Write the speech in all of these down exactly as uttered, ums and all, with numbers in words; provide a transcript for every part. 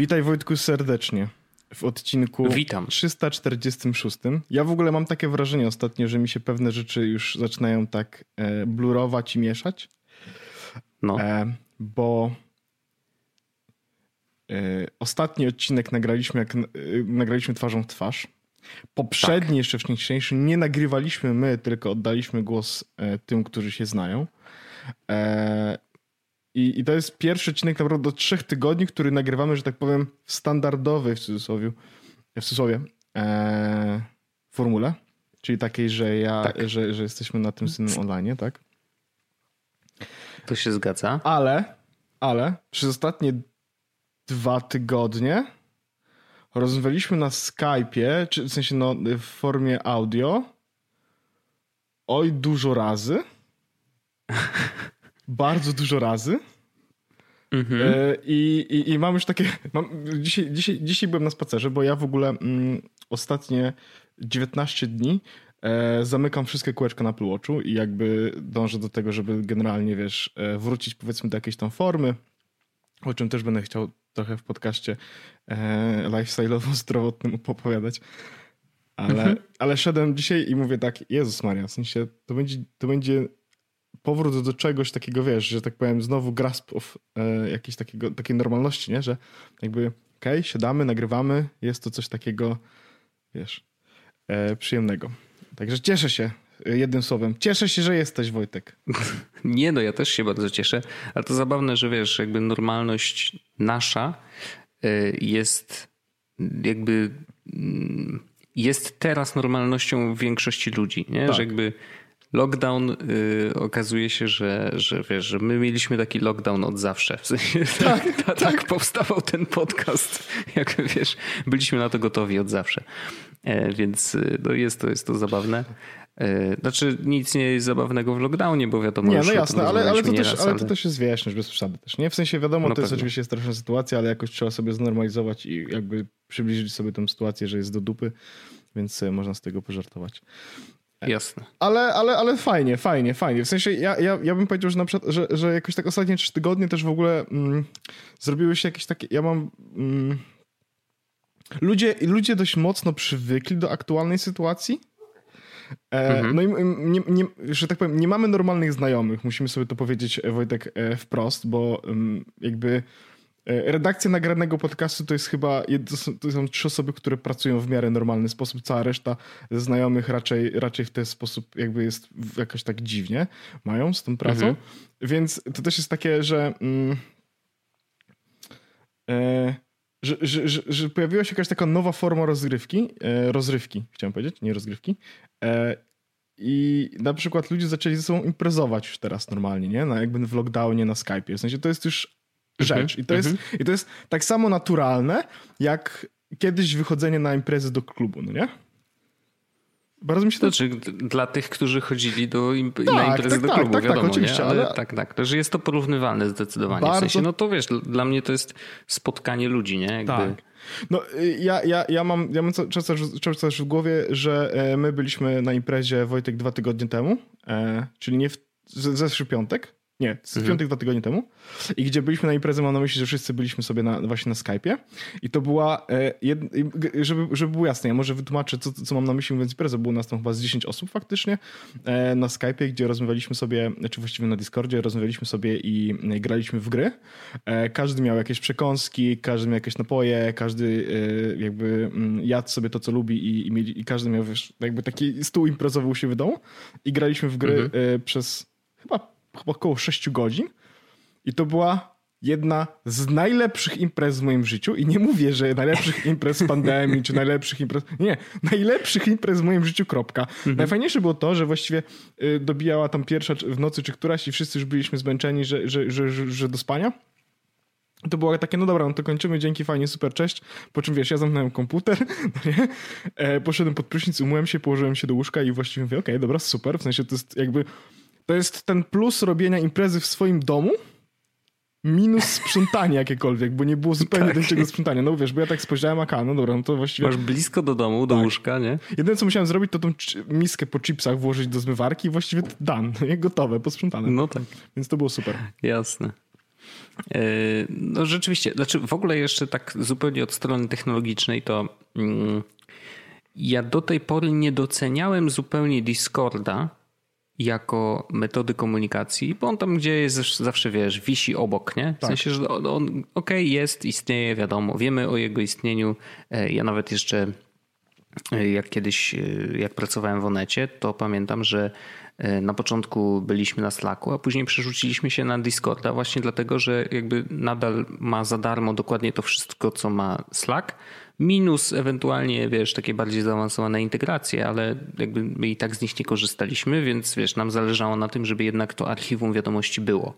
Witaj Wojtku serdecznie w odcinku Witam. trzysta czterdzieści sześć. Ja w ogóle mam takie wrażenie ostatnio, że mi się pewne rzeczy już zaczynają tak e, blurować i mieszać. No. E, bo e, ostatni odcinek nagraliśmy, jak e, nagraliśmy twarzą w twarz. Poprzedni, tak. Jeszcze wcześniejszy, nie nagrywaliśmy my, tylko oddaliśmy głos e, tym, którzy się znają. E, I, I to jest pierwszy odcinek naprawdę do trzech tygodni, który nagrywamy, że tak powiem, w standardowej w cudzysłowie, w cudzysłowie e, formule. Czyli takiej, że ja, tak. że, że jesteśmy na tym synem online, tak? To się zgadza. Ale, ale przez ostatnie dwa tygodnie rozmawialiśmy na Skype'ie, czy w sensie no, w formie audio, oj dużo razy. Bardzo dużo razy. Mm-hmm. E, i, i, I mam już takie... Mam, dzisiaj, dzisiaj, dzisiaj byłem na spacerze, bo ja w ogóle mm, ostatnie dziewiętnaście dni e, zamykam wszystkie kółeczka na Apple Watchu i jakby dążę do tego, żeby generalnie, wiesz, e, wrócić powiedzmy do jakiejś tam formy, o czym też będę chciał trochę w podcaście e, lifestyle'owo-zdrowotnym opowiadać. Ale, mm-hmm. ale szedłem dzisiaj i mówię tak, Jezus Maria, w sensie to będzie... To będzie powrót do czegoś takiego, wiesz, że tak powiem, znowu grasp of e, jakiejś takiego, takiej normalności, nie? Że jakby okej, okay, siadamy, nagrywamy, jest to coś takiego, wiesz, e, przyjemnego. Także cieszę się, jednym słowem. Cieszę się, że jesteś, Wojtek. Nie, no ja też się bardzo cieszę, ale to zabawne, że wiesz, jakby normalność nasza y, jest jakby jest teraz normalnością większości ludzi, nie? Tak. Że jakby lockdown, y, okazuje się, że, że wiesz, że my mieliśmy taki lockdown od zawsze. W sensie, tak, tak, tak, tak powstawał ten podcast. Jak wiesz, byliśmy na to gotowi od zawsze. E, więc no jest, to, jest to zabawne. E, znaczy nic nie jest zabawnego w lockdownie, bo wiadomo... Nie, no jasne, ale, ale, to też, raz, ale to też jest wyjaśnione, bez przesady też. Nie? W sensie wiadomo, no to jest pewnie. Oczywiście straszna sytuacja, ale jakoś trzeba sobie znormalizować i jakby przybliżyć sobie tę sytuację, że jest do dupy, więc można z tego pożartować. Jasne. Ale, ale, ale fajnie, fajnie, fajnie. W sensie ja, ja, ja bym powiedział, że, na przykład, że, że jakoś tak ostatnie trzy tygodnie też w ogóle mm, zrobiły się jakieś takie... Ja mam... Mm, ludzie, ludzie dość mocno przywykli do aktualnej sytuacji. E, mhm. No i nie, nie, że tak powiem, nie mamy normalnych znajomych. Musimy sobie to powiedzieć, Wojtek, wprost, bo mm, jakby... Redakcja nagranego podcastu to jest chyba to są trzy osoby, które pracują w miarę normalny sposób. Cała reszta znajomych raczej, raczej w ten sposób jakby jest jakoś tak dziwnie mają z tą pracą. Mhm. Więc to też jest takie, że, mm, e, że, że, że, że pojawiła się jakaś taka nowa forma rozgrywki. E, rozrywki chciałem powiedzieć, nie rozgrywki. E, I na przykład ludzie zaczęli ze sobą imprezować już teraz normalnie, nie? Na, jakby w lockdownie na Skype'ie. W sensie to jest już rzecz. I to, jest, mm-hmm. I to jest tak samo naturalne, jak kiedyś wychodzenie na imprezy do klubu, no nie? Bardzo mi się to... Znaczy, dla tych, którzy chodzili do imp- tak, na imprezy tak, do tak, klubu, tak, wiadomo, tak, oczywiście, nie? Ale, ale tak, tak. Także jest to porównywalne zdecydowanie. Bardzo... W sensie, no to wiesz, dla mnie to jest spotkanie ludzi, nie? Jakby... Tak. No ja, ja, ja mam, ja mam często też w głowie, że my byliśmy na imprezie, Wojtek, dwa tygodnie temu, e, czyli nie w zeszły piątek. Nie, z piątek mhm. dwa tygodnie temu. I gdzie byliśmy na imprezę, mam na myśli, że wszyscy byliśmy sobie na, właśnie na Skype'ie. I to była, e, jed, żeby, żeby było jasne, ja może wytłumaczę, co, co mam na myśli mówiąc imprezę. Było nas tam chyba z dziesięć osób faktycznie e, na Skype'ie, gdzie rozmawialiśmy sobie, czy właściwie na Discordzie, rozmawialiśmy sobie i, i graliśmy w gry. E, każdy miał jakieś przekąski, każdy miał jakieś napoje, każdy e, jakby m, jadł sobie to, co lubi i, i, mieli, i każdy miał wiesz, jakby taki stół imprezowy u siebie w domu. I graliśmy w gry mhm. e, przez chyba... chyba około sześć godzin i to była jedna z najlepszych imprez w moim życiu i nie mówię, że najlepszych imprez pandemii, czy najlepszych imprez... Nie, najlepszych imprez w moim życiu, kropka. Mhm. Najfajniejsze było to, że właściwie dobijała tam pierwsza w nocy czy któraś i wszyscy już byliśmy zmęczeni, że, że, że, że, że do spania. To było takie, no dobra, no to kończymy, dzięki, fajnie, super, cześć. Po czym wiesz, ja zamknąłem komputer, no nie? E, poszedłem pod prysznic, umyłem się, położyłem się do łóżka i właściwie mówię, okej, okay, dobra, super, w sensie to jest jakby... To jest ten plus robienia imprezy w swoim domu, minus sprzątanie jakiekolwiek, bo nie było zupełnie tak. niczego sprzątania. No wiesz, bo ja tak spojrzałem, a no dobra, no to właściwie... Masz blisko do domu, do tak. łóżka, nie? Jedyne, co musiałem zrobić, to tą miskę po chipsach włożyć do zmywarki i właściwie done, gotowe, posprzątane. No tak. Więc to było super. Jasne. No rzeczywiście, znaczy w ogóle jeszcze tak zupełnie od strony technologicznej to ja do tej pory nie doceniałem zupełnie Discorda jako metody komunikacji, bo on tam gdzie jest zawsze, wiesz, wisi obok, nie? W tak. sensie, że on, on okej, okay, jest, istnieje, wiadomo, wiemy o jego istnieniu. Ja nawet jeszcze jak kiedyś, jak pracowałem w Onecie, to pamiętam, że na początku byliśmy na Slacku, a później przerzuciliśmy się na Discorda właśnie dlatego, że jakby nadal ma za darmo dokładnie to wszystko, co ma Slack, minus ewentualnie, wiesz, takie bardziej zaawansowane integracje, ale jakby my i tak z nich nie korzystaliśmy, więc wiesz, nam zależało na tym, żeby jednak to archiwum wiadomości było.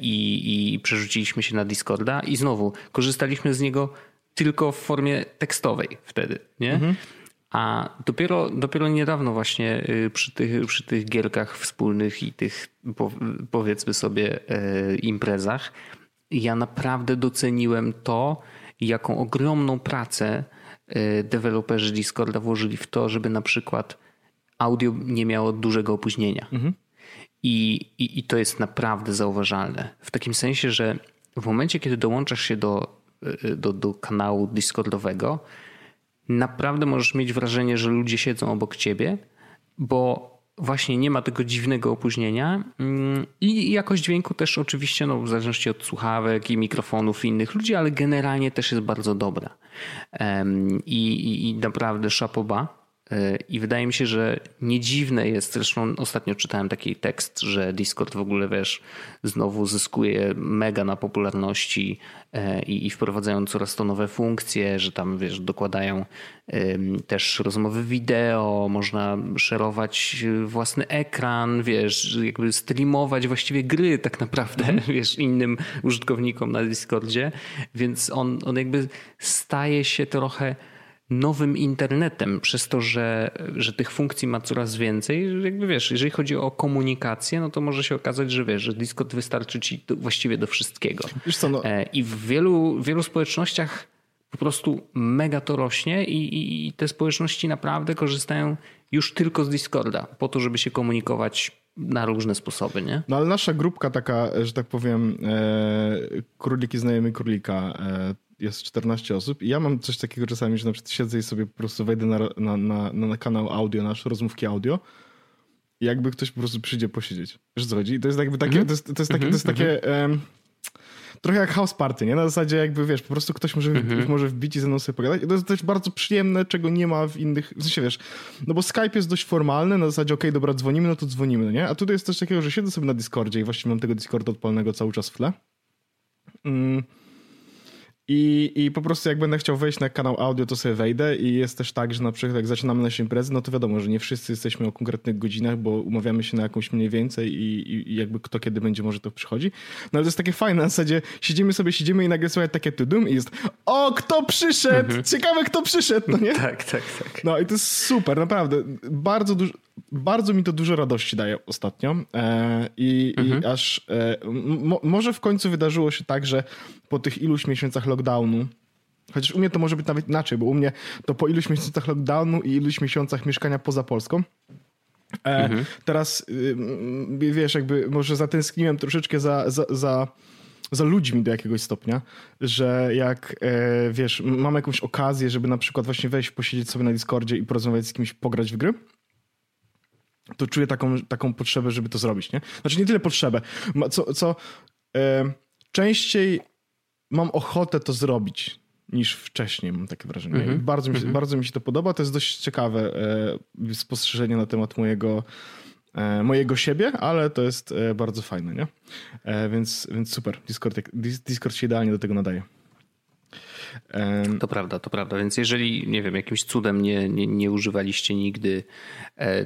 I, i przerzuciliśmy się na Discorda i znowu korzystaliśmy z niego tylko w formie tekstowej wtedy, nie? Mhm. A dopiero, dopiero niedawno właśnie przy tych, przy tych gierkach wspólnych i tych, powiedzmy sobie, imprezach ja naprawdę doceniłem to, jaką ogromną pracę deweloperzy Discorda włożyli w to, żeby na przykład audio nie miało dużego opóźnienia. Mhm. I, i, i to jest naprawdę zauważalne. W takim sensie, że w momencie, kiedy dołączasz się do, do, do kanału Discordowego, naprawdę możesz mieć wrażenie, że ludzie siedzą obok ciebie, bo właśnie nie ma tego dziwnego opóźnienia i jakość dźwięku też oczywiście, no, w zależności od słuchawek i mikrofonów i innych ludzi, ale generalnie też jest bardzo dobra. I, i, i naprawdę chapeau bas. I wydaje mi się, że nie dziwne jest, zresztą ostatnio czytałem taki tekst, że Discord w ogóle, wiesz, znowu zyskuje mega na popularności i, i wprowadzają coraz to nowe funkcje, że tam, wiesz, dokładają też rozmowy wideo, można szerować własny ekran, wiesz, jakby streamować właściwie gry tak naprawdę, mm. wiesz, innym użytkownikom na Discordzie, więc on, on jakby staje się trochę nowym internetem przez to, że, że tych funkcji ma coraz więcej. Jakby wiesz, jeżeli chodzi o komunikację, no to może się okazać, że wiesz, że Discord wystarczy ci do, właściwie do wszystkiego. Wiesz co, no... I w wielu, wielu społecznościach po prostu mega to rośnie i, i, i te społeczności naprawdę korzystają już tylko z Discorda po to, żeby się komunikować na różne sposoby, nie? No ale nasza grupka taka, że tak powiem, e, króliki znajomy królika, e, jest czternaście osób i ja mam coś takiego czasami, że na przykład siedzę i sobie po prostu wejdę na, na, na, na kanał audio, nasze rozmówki audio i jakby ktoś po prostu przyjdzie posiedzieć. Wiesz, co chodzi? I to jest jakby takie, mm-hmm. to, jest, to jest takie, to jest takie mm-hmm. um, trochę jak house party, nie? Na zasadzie jakby, wiesz, po prostu ktoś może, mm-hmm. może wbić i ze mną sobie pogadać. I to jest też bardzo przyjemne, czego nie ma w innych, w sensie, wiesz, no bo Skype jest dość formalny, na zasadzie okej, okay, dobra, dzwonimy, no to dzwonimy, no nie? A tutaj jest coś takiego, że siedzę sobie na Discordzie i właściwie mam tego Discorda odpalnego cały czas w tle. Mm. I, I po prostu jak będę chciał wejść na kanał audio, to sobie wejdę i jest też tak, że na przykład jak zaczynamy nasze imprezy, no to wiadomo, że nie wszyscy jesteśmy o konkretnych godzinach, bo umawiamy się na jakąś mniej więcej i, i jakby kto kiedy będzie, może to przychodzi. No ale to jest takie fajne, na zasadzie siedzimy sobie, siedzimy i nagle słychać takie tudum i jest o, kto przyszedł! Mhm. Ciekawe, kto przyszedł, no nie? Tak, tak, tak. No i to jest super, naprawdę. Bardzo dużo, bardzo mi to dużo radości daje ostatnio e, i, mhm. i aż e, mo, może w końcu wydarzyło się tak, że po tych iluś miesiącach lockdownu, chociaż u mnie to może być nawet inaczej, bo u mnie to po iluś miesiącach lockdownu i iluś miesiącach mieszkania poza Polską, e, mhm. teraz y, wiesz, jakby może zatęskniłem troszeczkę za, za, za, za ludźmi do jakiegoś stopnia, że jak e, wiesz, mam jakąś okazję, żeby na przykład właśnie wejść, posiedzieć sobie na Discordzie i porozmawiać z kimś, pograć w gry, to czuję taką, taką potrzebę, żeby to zrobić, nie? Znaczy nie tyle potrzebę, co, co e, częściej mam ochotę to zrobić niż wcześniej, mam takie wrażenie. Mm-hmm. Bardzo, mi się, mm-hmm. bardzo mi się to podoba. To jest dość ciekawe e, spostrzeżenie na temat mojego, e, mojego siebie, ale to jest e, bardzo fajne, nie? E, więc, więc super. Discord, Discord się idealnie do tego nadaje. To prawda, to prawda. Więc jeżeli, nie wiem, jakimś cudem nie, nie, nie używaliście nigdy,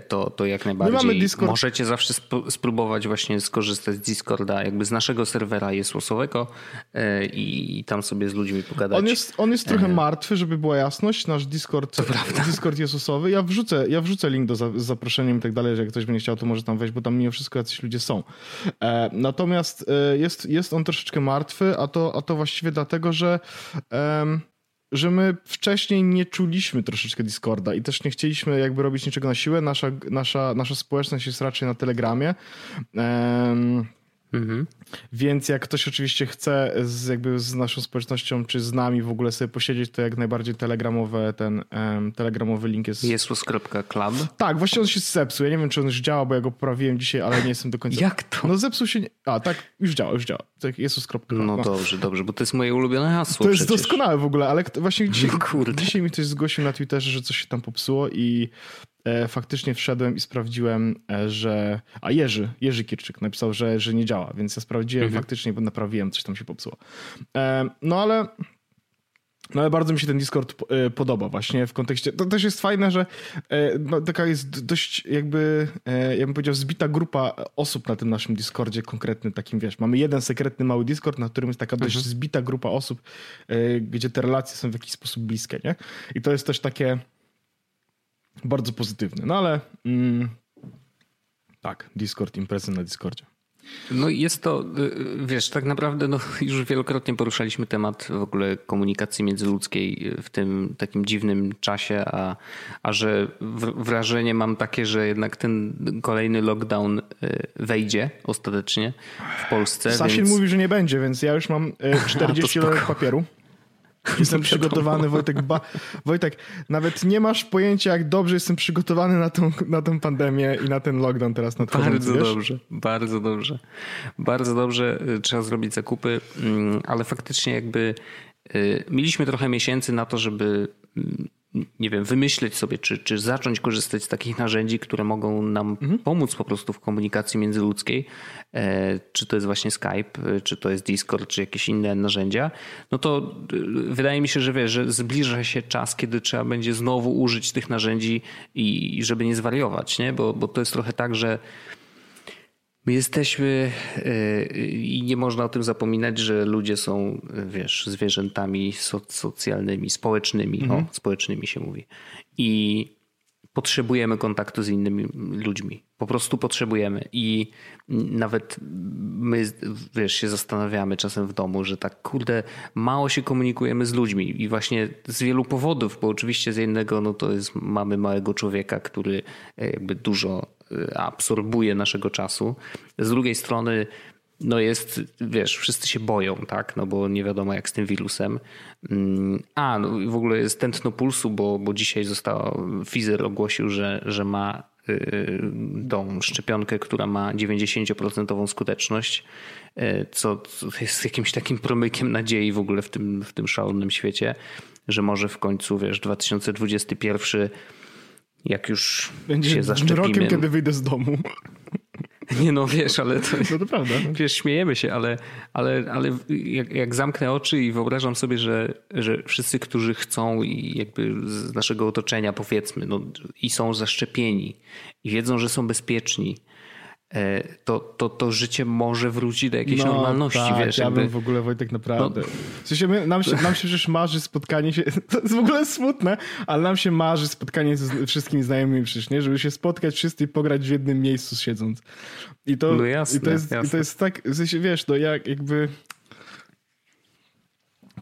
to, to jak najbardziej Discord... możecie zawsze sp- spróbować właśnie skorzystać z Discorda jakby z naszego serwera JesWasowego i, i tam sobie z ludźmi pogadać. On jest, on jest trochę martwy, żeby była jasność. Nasz Discord, Discord JesWasowy. Ja wrzucę, ja wrzucę link do za, z zaproszeniem i tak dalej, że jak ktoś będzie chciał, to może tam wejść, bo tam mimo wszystko jacyś ludzie są. Natomiast jest, jest on troszeczkę martwy, a to, a to właściwie dlatego, że że my wcześniej nie czuliśmy troszeczkę Discorda i też nie chcieliśmy jakby robić niczego na siłę. Nasza, nasza, nasza społeczność jest raczej na Telegramie. Um... Mhm. Więc jak ktoś oczywiście chce z, jakby z naszą społecznością czy z nami w ogóle sobie posiedzieć, to jak najbardziej telegramowe, ten um, telegramowy link jest... jesus kropka club. Tak, właśnie on się zepsuł. Ja nie wiem, czy on już działa, bo ja go poprawiłem dzisiaj, ale nie jestem do końca... Jak to? No zepsuł się... Nie... A tak, już działa, już działa. Tak, jesus kropka club. No, no dobrze, dobrze, bo to jest moje ulubione hasło. To jest przecież doskonałe w ogóle, ale właśnie dzisiaj, no dzisiaj mi ktoś zgłosił na Twitterze, że coś się tam popsuło i... faktycznie wszedłem i sprawdziłem, że... A Jerzy, Jerzy Kierczyk napisał, że, że nie działa, więc ja sprawdziłem, mhm. faktycznie naprawiłem, coś tam się popsuło. No ale... No ale bardzo mi się ten Discord podoba właśnie w kontekście... To też jest fajne, że taka jest dość jakby, ja bym powiedział, zbita grupa osób na tym naszym Discordzie konkretnym takim, wiesz, mamy jeden sekretny mały Discord, na którym jest taka dość mhm. zbita grupa osób, gdzie te relacje są w jakiś sposób bliskie, nie? I to jest też takie... bardzo pozytywny, no ale mm, tak, Discord, imprezy na Discordzie. No jest to, wiesz, tak naprawdę no, już wielokrotnie poruszaliśmy temat w ogóle komunikacji międzyludzkiej w tym takim dziwnym czasie, a, a że wrażenie mam takie, że jednak ten kolejny lockdown wejdzie ostatecznie w Polsce. Sasin więc... mówi, że nie będzie, więc ja już mam czterdzieści dolarów papieru. Jestem przygotowany, Wojtek, ba- Wojtek, nawet nie masz pojęcia, jak dobrze jestem przygotowany na tą, na tą pandemię i na ten lockdown teraz nadchodzący. Bardzo wiesz? dobrze, bardzo dobrze. Bardzo dobrze, trzeba zrobić zakupy, ale faktycznie jakby mieliśmy trochę miesięcy na to, żeby nie wiem, wymyśleć sobie, czy, czy zacząć korzystać z takich narzędzi, które mogą nam mhm. pomóc po prostu w komunikacji międzyludzkiej, e, czy to jest właśnie Skype, czy to jest Discord, czy jakieś inne narzędzia, no to wydaje mi się, że wiesz, że zbliża się czas, kiedy trzeba będzie znowu użyć tych narzędzi i, i żeby nie zwariować, nie? Bo, bo to jest trochę tak, że my jesteśmy i nie można o tym zapominać, że ludzie są, wiesz, zwierzętami socjalnymi, społecznymi, mhm. o, społecznymi się mówi. I potrzebujemy kontaktu z innymi ludźmi. Po prostu potrzebujemy. I nawet my, wiesz, się zastanawiamy czasem w domu, że tak kurde, mało się komunikujemy z ludźmi. I właśnie z wielu powodów, bo oczywiście z jednego, no to jest, mamy małego człowieka, który jakby dużo absorbuje naszego czasu. Z drugiej strony, no jest, wiesz, wszyscy się boją, tak? No bo nie wiadomo jak z tym wirusem. A, no w ogóle jest tętno pulsu, bo, bo dzisiaj został, Pfizer ogłosił, że, że ma yy, tą szczepionkę, która ma dziewięćdziesiąt procent skuteczność, yy, co, co jest jakimś takim promykiem nadziei w ogóle w tym, w tym szalonym świecie, że może w końcu, wiesz, dwa tysiące dwudziesty pierwszy jak już będzie się zaszczepimy. Będzie rokiem, kiedy wyjdę z domu. Nie no, wiesz, ale to, no to prawda. Wiesz, śmiejemy się, ale, ale, ale jak, jak zamknę oczy i wyobrażam sobie, że, że wszyscy, którzy chcą i jakby z naszego otoczenia powiedzmy no, i są zaszczepieni i wiedzą, że są bezpieczni, to, to, to życie może wrócić do jakiejś no, normalności. Tak, wiesz, ja jakby... bym w ogóle, Wojtek, naprawdę. No. W sensie my, nam, się, nam się przecież marzy spotkanie się, to jest w ogóle smutne, ale nam się marzy spotkanie ze wszystkimi znajomymi przecież, nie? Żeby się spotkać wszyscy i pograć w jednym miejscu siedząc. I to, no jasne, i to, jest, jasne. I to jest tak, w sensie, wiesz, no jak, jakby...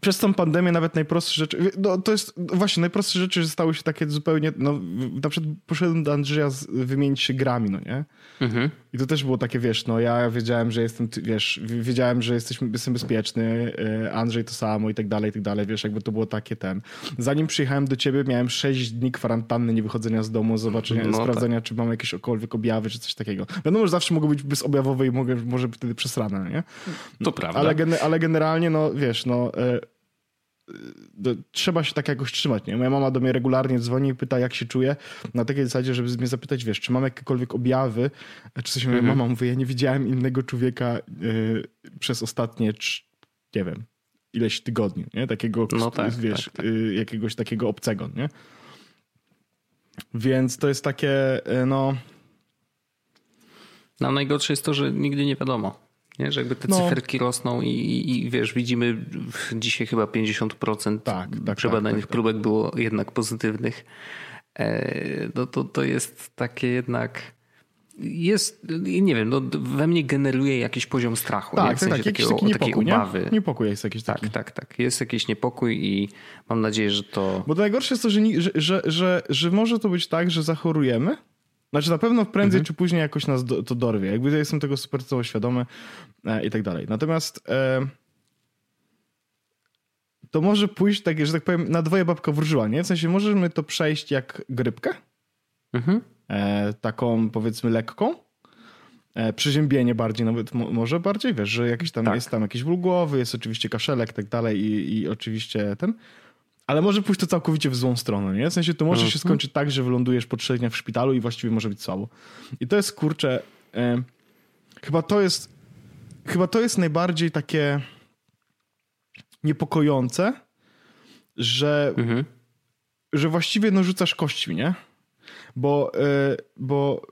Przez tą pandemię nawet najprostsze rzeczy, no to jest właśnie, najprostsze rzeczy stały się takie zupełnie, no na przykład poszedłem do Andrzeja z, wymienić się grami, no nie? Mhm. I to też było takie, wiesz, no ja wiedziałem, że jestem, wiesz, wiedziałem, że jesteśmy, jestem bezpieczny, Andrzej to samo i tak dalej, i tak dalej, wiesz, jakby to było takie ten. Zanim przyjechałem do ciebie, miałem sześć dni kwarantanny, niewychodzenia z domu, zobaczenia, no sprawdzenia, tak. czy mam jakieś jakiekolwiek objawy, czy coś takiego. Wiadomo, że zawsze mogę być bezobjawowy i mogę, może być wtedy przesrane, no nie? To prawda. Ale, ale generalnie, no wiesz, no... trzeba się tak jakoś trzymać, nie? Moja mama do mnie regularnie dzwoni i pyta, jak się czuję, na takiej zasadzie, żeby mnie zapytać, wiesz, czy mam jakiekolwiek objawy, czy coś. Moja mama mówi, ja nie widziałem innego człowieka yy, przez ostatnie, nie wiem, ileś tygodni, nie? Takiego, no tak, wiesz, tak, tak. Yy, jakiegoś takiego obcego, nie? Więc to jest takie, yy, no... No najgorsze jest to, że nigdy nie wiadomo. Nie? Że jakby te no. cyferki rosną i, i, i wiesz, widzimy dzisiaj chyba pięćdziesiąt procent tak, tak, przebadanych tak, tak, próbek tak. było jednak pozytywnych. E, no to, to jest takie jednak, jest, nie wiem, no we mnie generuje jakiś poziom strachu. Tak, nie? W sensie tak, takiego, taki niepokój, takiej obawy. Nie? Niepokój jest jakiś taki. Tak, tak, tak. Jest jakiś niepokój i mam nadzieję, że to... Bo to najgorsze jest to, że, że, że, że, że może to być tak, że zachorujemy. Znaczy na pewno prędzej mhm. czy później jakoś nas do, to dorwie. Jakby ja jestem tego super cało świadomy e, i tak dalej. Natomiast e, to może pójść, tak, że tak powiem, na dwoje babka wróżyła, nie? W sensie możemy to przejść jak grypkę. Mhm. E, taką powiedzmy lekką. E, Przeziębienie bardziej, nawet mo- może bardziej, wiesz, że jakiś tam tak. jest tam jakiś ból głowy, jest oczywiście kaszelek tak dalej i, i oczywiście ten... Ale może pójść to całkowicie w złą stronę, nie? W sensie to może się skończyć tak, że wylądujesz po trzech dniach w szpitalu i właściwie może być słabo. I to jest, kurczę, e, chyba to jest chyba to jest najbardziej takie niepokojące, że, mhm. że właściwie no rzucasz kośćmi, nie? Bo, e, bo,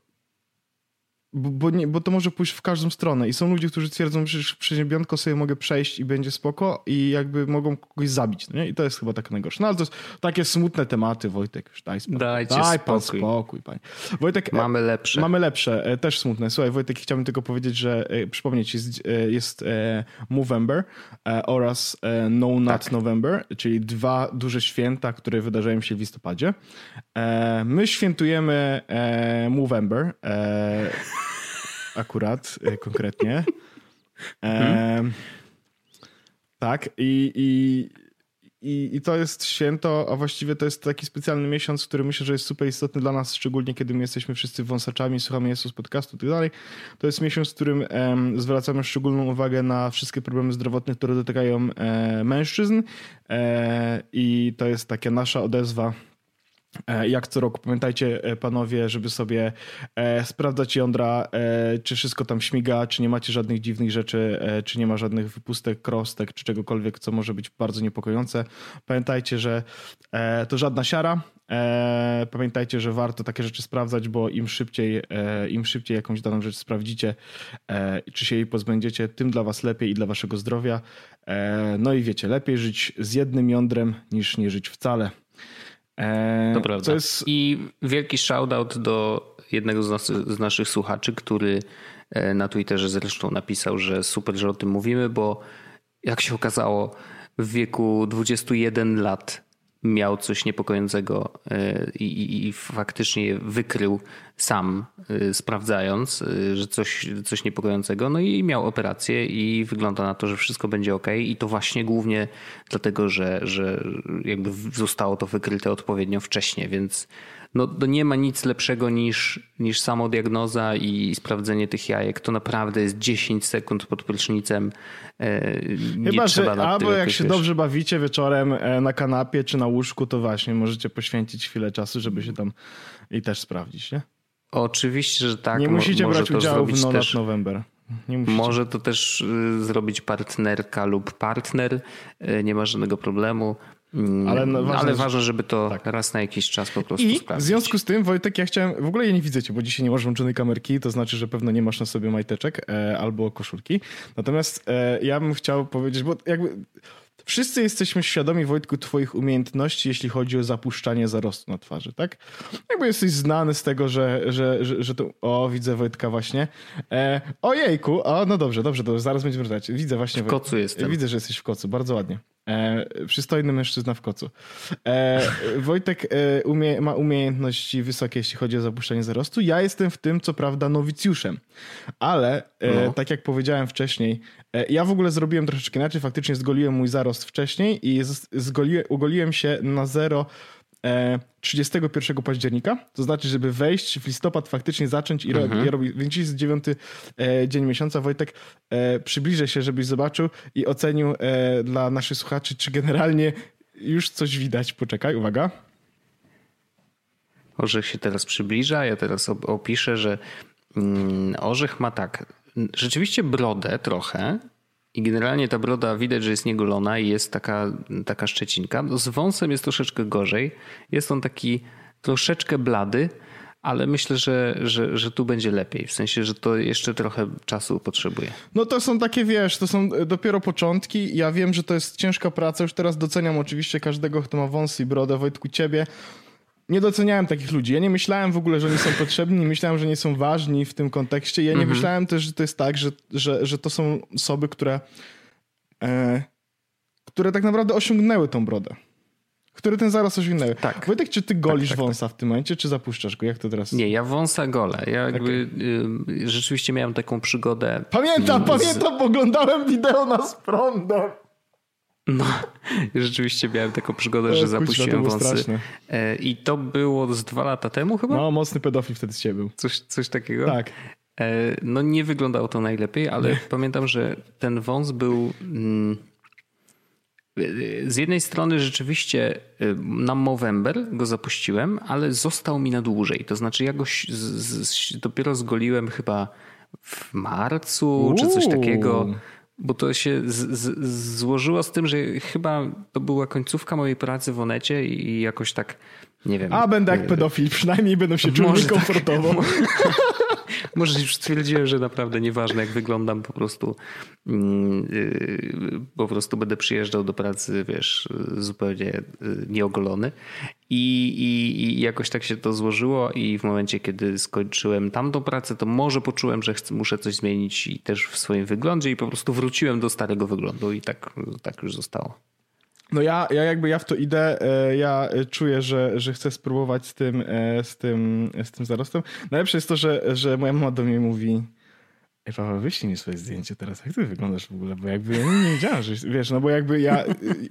bo, bo, nie, bo to może pójść w każdą stronę i są ludzie, którzy twierdzą, że przeziębionko sobie mogę przejść i będzie spoko i jakby mogą kogoś zabić, no nie? I to jest chyba tak najgorsze. No ale to jest takie smutne tematy, Wojtek, już daj spokój. Dajcie daj spokój. Pan spokój, panie. Wojtek, mamy lepsze. Mamy lepsze, też smutne. Słuchaj, Wojtek, chciałbym tylko powiedzieć, że przypomnieć, jest, jest Movember oraz No Nut tak. November, czyli dwa duże święta, które wydarzają się w listopadzie. My świętujemy Movember akurat, konkretnie. E, tak, i, i, i to jest święto, a właściwie to jest taki specjalny miesiąc, który myślę, że jest super istotny dla nas, szczególnie kiedy my jesteśmy wszyscy wąsaczami, słuchamy Jesus podcastu i tak dalej. To jest miesiąc, w którym em, zwracamy szczególną uwagę na wszystkie problemy zdrowotne, które dotykają e, mężczyzn e, i to jest taka nasza odezwa. Jak co roku, pamiętajcie panowie, żeby sobie e, sprawdzać jądra, e, czy wszystko tam śmiga, czy nie macie żadnych dziwnych rzeczy, e, czy nie ma żadnych wypustek, krostek, czy czegokolwiek, co może być bardzo niepokojące. Pamiętajcie, że e, to żadna siara. E, pamiętajcie, że warto takie rzeczy sprawdzać, bo im szybciej, e, im szybciej jakąś daną rzecz sprawdzicie, e, czy się jej pozbędziecie, tym dla was lepiej i dla waszego zdrowia. E, no i wiecie, lepiej żyć z jednym jądrem niż nie żyć wcale. Eee, to prawda. To jest... I wielki shoutout do jednego z, nas, z naszych słuchaczy, który na Twitterze zresztą napisał, że super, że o tym mówimy, bo jak się okazało, w wieku dwudziestu jeden lat miał coś niepokojącego i, i, i faktycznie wykrył sam, sprawdzając, że coś, coś niepokojącego. No i miał operację i wygląda na to, że wszystko będzie okej. I to właśnie głównie dlatego, że, że jakby zostało to wykryte odpowiednio wcześnie, więc no, to nie ma nic lepszego niż, niż samodiagnoza i sprawdzenie tych jajek. To naprawdę jest dziesięć sekund pod prysznicem. Nie Chyba, trzeba że albo jak jakoś, się wiesz, dobrze bawicie wieczorem na kanapie czy na łóżku, to właśnie możecie poświęcić chwilę czasu, żeby się tam i też sprawdzić, nie? Oczywiście, że tak. Nie musicie Mo- brać udziału w No Nut November. Nie może to też zrobić partnerka lub partner. Nie ma żadnego problemu. Ale, no, ważne, ale ważne, żeby to tak. raz na jakiś czas po prostu I sprawdzić. W związku z tym, Wojtek, ja chciałem... W ogóle ja nie widzę cię, bo dzisiaj nie masz włączonej kamerki, to znaczy, że pewno nie masz na sobie majteczek e, albo koszulki. Natomiast e, ja bym chciał powiedzieć, bo jakby... Wszyscy jesteśmy świadomi, Wojtku, twoich umiejętności, jeśli chodzi o zapuszczanie zarostu na twarzy, tak? Jakby jesteś znany z tego, że, że, że, że to... O, widzę Wojtka właśnie. E, ojejku, o, no dobrze, dobrze, dobrze, zaraz będziemy wracać. Widzę właśnie... W kocu Wojt... jestem. Widzę, że jesteś w kocu, bardzo ładnie. E, przystojny mężczyzna w kocu. E, Wojtek e, umie, ma umiejętności wysokie, jeśli chodzi o zapuszczanie zarostu. Ja jestem w tym, co prawda, nowicjuszem, ale e, no. tak jak powiedziałem wcześniej, e, ja w ogóle zrobiłem troszeczkę inaczej, faktycznie zgoliłem mój zarost wcześniej i z, zgoliłem, ugoliłem się na zero e, trzydziestego pierwszego października, to znaczy, żeby wejść w listopad, faktycznie zacząć i mhm. robić dwudziesty dziewiąty e, dzień miesiąca. Wojtek, e, przybliżę się, żebyś zobaczył i ocenił e, dla naszych słuchaczy, czy generalnie już coś widać. Poczekaj, uwaga. Orzech się teraz przybliża, ja teraz opiszę, że mm, Orzech ma tak, rzeczywiście brodę trochę i generalnie ta broda widać, że jest niegolona i jest taka, taka szczecinka. Z wąsem jest troszeczkę gorzej. Jest on taki troszeczkę blady, ale myślę, że, że, że tu będzie lepiej. W sensie, że to jeszcze trochę czasu potrzebuje. No to są takie, wiesz, to są dopiero początki. Ja wiem, że to jest ciężka praca. Już teraz doceniam oczywiście każdego, kto ma wąs i brodę. Wojtku, ciebie. Nie doceniałem takich ludzi. Ja nie myślałem w ogóle, że oni są potrzebni, nie myślałem, że nie są ważni w tym kontekście. Ja nie mm-hmm. myślałem też, że to jest tak, że, że, że to są osoby, które, e, które tak naprawdę osiągnęły tą brodę. Który ten zaraz coś innego. Tak. Wojtek, czy ty golisz tak, tak, wąsa tak. w tym momencie, czy zapuszczasz go? Jak to teraz? Nie, ja wąsa golę. Ja jakby okay. y, rzeczywiście miałem taką przygodę. Pamiętam, z... pamiętam, oglądałem wideo na sprądem. No, rzeczywiście miałem taką przygodę, o, że kuźna, zapuściłem wąsy. Straszne. I to było z dwa lata temu chyba? No, mocny pedofil wtedy z ciebie był. Coś, coś takiego? Tak. No nie wyglądało to najlepiej, ale nie. Pamiętam, że ten wąs był... Mm, z jednej strony rzeczywiście na Movember go zapuściłem, ale został mi na dłużej. To znaczy ja go z, z, dopiero zgoliłem chyba w marcu Uuu. czy coś takiego, bo to się z, z, złożyło z tym, że chyba to była końcówka mojej pracy w Onecie i jakoś tak, nie wiem. A będę jak pedofil, przynajmniej będą się czuł niekomfortowo. Tak, może, może już stwierdziłem, że naprawdę nieważne jak wyglądam, po prostu yy, po prostu będę przyjeżdżał do pracy, wiesz, zupełnie nieogolony. I, i, i jakoś tak się to złożyło i w momencie, kiedy skończyłem tamtą pracę, to może poczułem, że chcę, muszę coś zmienić i też w swoim wyglądzie i po prostu wróciłem do starego wyglądu i tak, tak już zostało. No ja, ja jakby ja w to idę, ja czuję, że, że chcę spróbować z tym, z tym, z tym zarostem. Najlepsze jest to, że, że moja mama do mnie mówi: Ej, Paweł, wyślij mi swoje zdjęcie teraz, jak ty wyglądasz w ogóle, bo jakby ja nie wiedziałem, że wiesz, no bo jakby ja,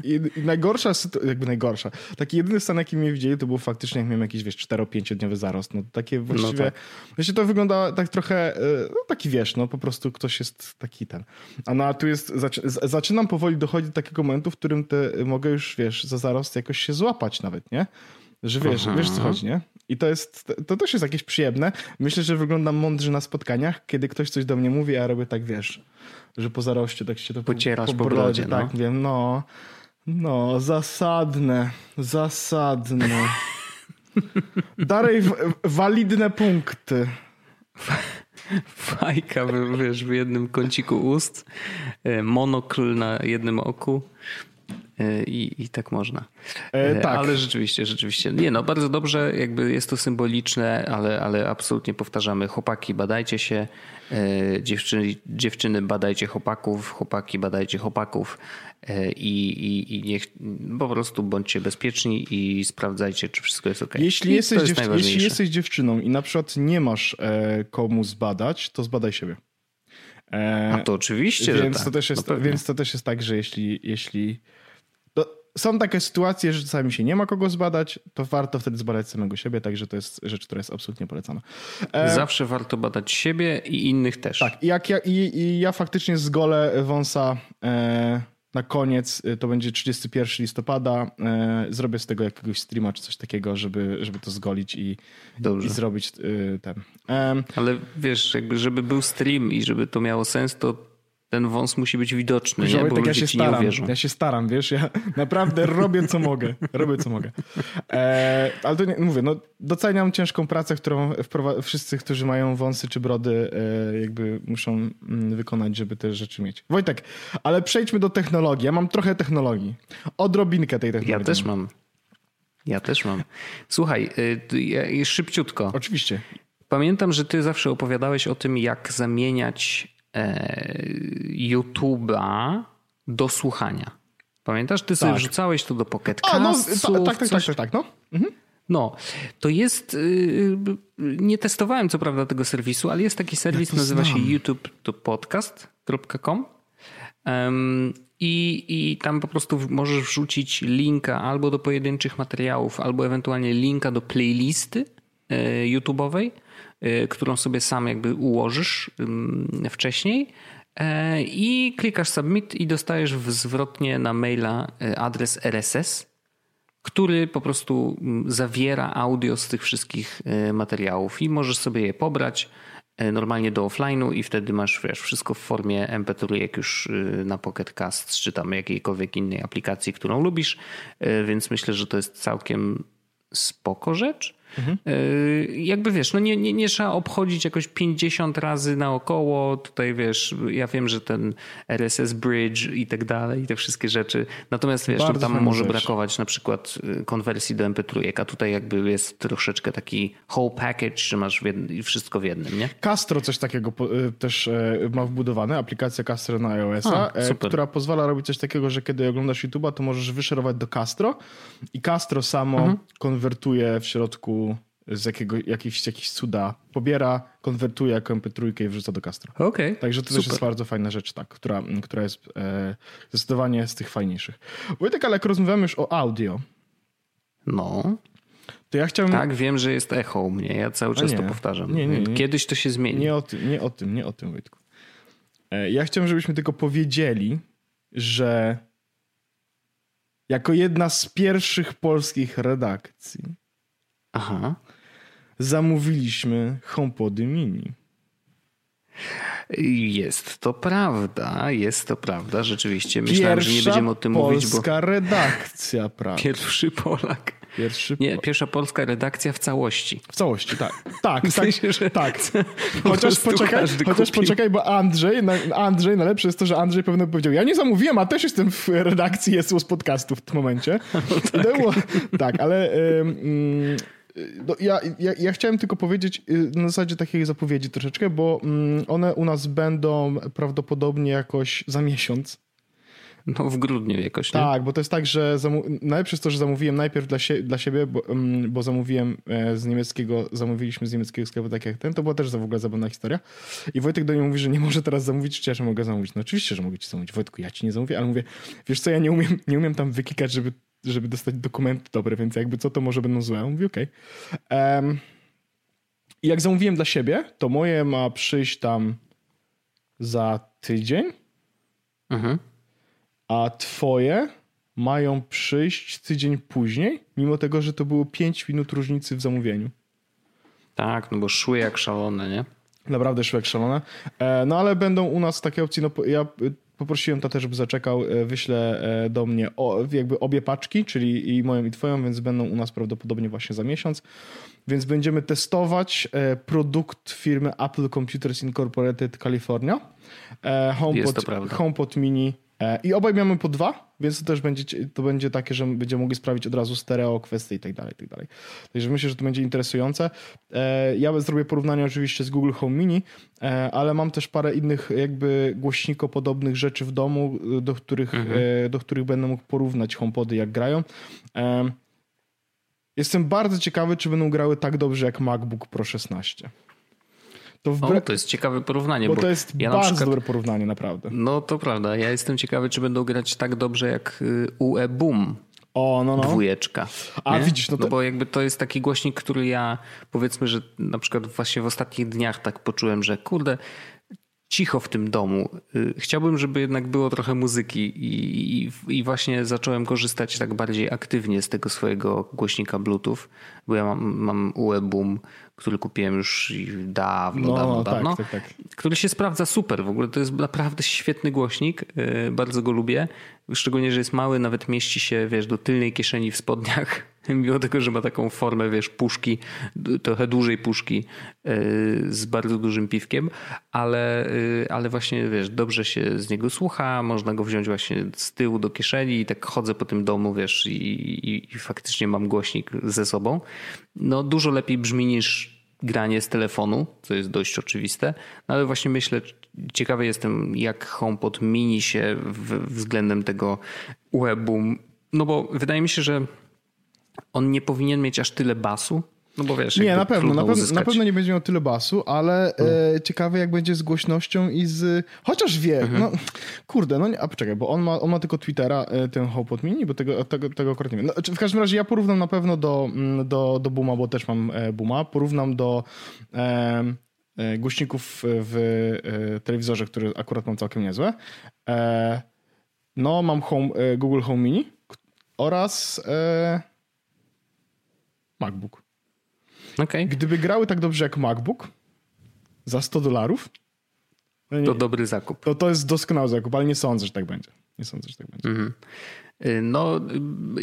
i, i najgorsza, jakby najgorsza, taki jedyny stan, jaki mnie widzieli, to był faktycznie, jak miałem jakiś, wiesz, cztero-pięciodniowy zarost, no takie właściwie, no tak. Wiecie, to wygląda tak trochę, no taki wiesz, no po prostu ktoś jest taki ten, a no a tu jest, zaczy, zaczynam powoli dochodzić do takiego momentu, w którym te, mogę już, wiesz, za zarost jakoś się złapać nawet, nie? Że wiesz, Aha. wiesz co chodzi, nie? I to jest, to też jest jakieś przyjemne. Myślę, że wyglądam mądrze na spotkaniach, kiedy ktoś coś do mnie mówi, a ja robię tak, wiesz, że po zarościu tak się to pocierasz po, po brodzie, po brodzie tak, no. Wiem, no, no, zasadne, zasadne. Dalej walidne punkty. Fajka, wiesz, w jednym kąciku ust, monokl na jednym oku. I, i tak można. E, tak. Ale rzeczywiście, rzeczywiście. Nie no, bardzo dobrze, jakby jest to symboliczne, ale, ale absolutnie powtarzamy. Chłopaki, badajcie się. Dziewczyny, dziewczyny, badajcie chłopaków. Chłopaki, badajcie chłopaków. I, i, i niech po prostu bądźcie bezpieczni i sprawdzajcie, czy wszystko jest okej. Jeśli, jest dziewczy- jeśli jesteś dziewczyną i na przykład nie masz e, komu zbadać, to zbadaj siebie. E, A to oczywiście, więc że tak. To też jest, no więc to też jest tak, że jeśli... jeśli są takie sytuacje, że czasami się nie ma kogo zbadać, to warto wtedy zbadać samego siebie, także to jest rzecz, która jest absolutnie polecana. E... Zawsze warto badać siebie i innych też. Tak, i, jak ja, i, i ja faktycznie zgolę wąsa e, na koniec, to będzie trzydziestego pierwszego listopada, e, zrobię z tego jakiegoś streama czy coś takiego, żeby, żeby to zgolić i, i zrobić y, ten. E... Ale wiesz, jakby żeby był stream i żeby to miało sens, to ten wąs musi być widoczny, nie? Bo tak ja się staram, ja się staram, wiesz, ja naprawdę robię co mogę, robię co mogę. E, ale to nie, mówię, no doceniam ciężką pracę, którą wprowadza, wszyscy, którzy mają wąsy czy brody, e, jakby muszą mm, wykonać, żeby te rzeczy mieć. Wojtek, ale przejdźmy do technologii. Ja mam trochę technologii, odrobinkę tej technologii. Ja też mam, ja też mam. Słuchaj, y, y, szybciutko. Oczywiście. Pamiętam, że ty zawsze opowiadałeś o tym, jak zamieniać YouTube'a do słuchania. Pamiętasz? Ty tak. sobie wrzucałeś to do Pocket Cast. No, tak, tak, tak, tak, tak. No. Mhm. No, to jest... Nie testowałem co prawda tego serwisu, ale jest taki serwis, ja nazywa znam. się YouTube to podcast kropka com um, i, i tam po prostu możesz wrzucić linka albo do pojedynczych materiałów, albo ewentualnie linka do playlisty YouTube'owej, którą sobie sam jakby ułożysz wcześniej i klikasz submit i dostajesz zwrotnie na maila adres R S S, który po prostu zawiera audio z tych wszystkich materiałów i możesz sobie je pobrać normalnie do offline'u i wtedy masz, wiesz, wszystko w formie em pe trzy, jak już na Pocket Cast czy tam jakiejkolwiek innej aplikacji, którą lubisz, więc myślę, że to jest całkiem spoko rzecz. Mhm. Yy, jakby wiesz, no nie, nie, nie trzeba obchodzić jakoś pięćdziesiąt razy naokoło. Tutaj wiesz, ja wiem, że ten R S S Bridge i tak dalej, i te wszystkie rzeczy. Natomiast wiesz, no, tam może rzecz. brakować na przykład konwersji do em pe trzy. A tutaj jakby jest troszeczkę taki whole package, że masz w jednym, wszystko w jednym, nie? Castro coś takiego też ma wbudowane, aplikacja Castro na iOS-a, A, która pozwala robić coś takiego, że kiedy oglądasz YouTube'a, to możesz wyszerować do Castro i Castro samo mhm. konwertuje w środku z jakiego, jakichś, jakichś cuda, pobiera, konwertuje jako em pe trzy i wrzuca do Castro. Okay. Także to Super. też jest bardzo fajna rzecz, tak, która, która jest e, zdecydowanie z tych fajniejszych. Wojtek, ale jak rozmawiamy już o audio. No... To ja chciałem... Tak, wiem, że jest echo u mnie. Ja cały czas to powtarzam. Nie, nie, nie. Kiedyś to się zmieni. Nie o tym, nie o tym, nie o tym, Wojtku. Ja chciałem, żebyśmy tylko powiedzieli, że jako jedna z pierwszych polskich redakcji Aha. zamówiliśmy HomePody Mini. Jest to prawda, jest to prawda. Rzeczywiście myślałem, Pierwsza że nie będziemy o tym mówić. Bo... Polska redakcja, prawda. Pierwszy Polak. Pierwszy... Nie, pierwsza polska redakcja w całości. W całości, tak. Tak, w sensie, tak, że... tak. Chociaż, po poczekaj, chociaż poczekaj, bo Andrzej, Andrzej, najlepsze jest to, że Andrzej pewno powiedział, ja nie zamówiłem, a też jestem w redakcji YesWas podcastu w tym momencie. No, tak. Było... tak, ale um, no, ja, ja, ja chciałem tylko powiedzieć na zasadzie takiej zapowiedzi troszeczkę, bo um, one u nas będą prawdopodobnie jakoś za miesiąc. No w grudniu jakoś, nie? Tak, bo to jest tak, że zamu- najlepsze jest to, że zamówiłem najpierw dla, sie- dla siebie, bo, um, bo zamówiłem e, z niemieckiego, zamówiliśmy z niemieckiego sklepu tak jak ten, to była też w ogóle zabawna historia. I Wojtek do niej mówi, że nie może teraz zamówić, czy ja że mogę zamówić. No oczywiście, że mogę ci zamówić. Wojtku, ja ci nie zamówię, ale mówię, wiesz co, ja nie umiem, nie umiem tam wyklikać, żeby, żeby dostać dokumenty dobre, więc jakby co, to może będą złe. Mówi okej. Okay. Um, I jak zamówiłem dla siebie, to moje ma przyjść tam za tydzień. Mhm. A twoje mają przyjść tydzień później, mimo tego, że to było pięć minut różnicy w zamówieniu. Tak, no bo szły jak szalone, nie? Naprawdę szły jak szalone. No ale będą u nas takie opcje, no ja poprosiłem tatę, żeby zaczekał, wyślę do mnie jakby obie paczki, czyli i moją i twoją, więc będą u nas prawdopodobnie właśnie za miesiąc. Więc będziemy testować produkt firmy Apple Computers Incorporated California. HomePod, HomePod Mini. I obaj mamy po dwa, więc to też będzie, to będzie takie, że będziemy mogli sprawić od razu stereo, kwestie i tak dalej, i tak dalej. Także myślę, że to będzie interesujące. Ja zrobię porównanie oczywiście z Google Home Mini, ale mam też parę innych jakby głośniko podobnych rzeczy w domu, do których, mhm. do których będę mógł porównać HomePody, jak grają. Jestem bardzo ciekawy, czy będą grały tak dobrze jak MacBook Pro szesnaście. To, wbra- o, to jest ciekawe porównanie. Bo, bo to jest ja bardzo na przykład, dobre porównanie, naprawdę. No to prawda. Ja jestem ciekawy, czy będą grać tak dobrze jak U E Boom. O, no, no. Dwójeczka. A nie? Widzisz, no, to... no bo jakby to jest taki głośnik, który ja powiedzmy, że na przykład właśnie w ostatnich dniach tak poczułem, że kurde, cicho w tym domu. Chciałbym, żeby jednak było trochę muzyki i, i, i właśnie zacząłem korzystać tak bardziej aktywnie z tego swojego głośnika Bluetooth, bo ja mam, mam U E Boom, który kupiłem już dawno, no, dawno, tak, dawno, tak, tak. który się sprawdza super. W ogóle to jest naprawdę świetny głośnik, bardzo go lubię, szczególnie, że jest mały, nawet mieści się, wiesz, do tylnej kieszeni w spodniach, mimo tego, że ma taką formę, wiesz, puszki, trochę dużej puszki z bardzo dużym piwkiem, ale, ale właśnie, wiesz, dobrze się z niego słucha, można go wziąć właśnie z tyłu do kieszeni i tak chodzę po tym domu, wiesz, i, i, i faktycznie mam głośnik ze sobą. No dużo lepiej brzmi niż granie z telefonu, co jest dość oczywiste, no ale właśnie myślę, ciekawy jestem, jak HomePod Mini się w, względem tego U E Boom, no bo wydaje mi się, że on nie powinien mieć aż tyle basu, no bo wiesz... Nie, na pewno, na pewno, na pewno nie będzie miał tyle basu, ale no. e, ciekawe jak będzie z głośnością i z... Chociaż wie, mhm. no kurde, no nie, a poczekaj, bo on ma, on ma tylko Twittera, ten HomePod Mini, bo tego, tego, tego akurat nie wiem. No, w każdym razie ja porównam na pewno do, do, do Booma, bo też mam Booma, porównam do... E, głośników w telewizorze, które akurat mam całkiem niezłe. No, mam home, Google Home Mini oraz MacBook. Okay. Gdyby grały tak dobrze jak MacBook za sto dolarów, to dobry zakup. To, to jest doskonały zakup, ale nie sądzę, że tak będzie. Nie sądzę, że tak będzie. Mhm. No,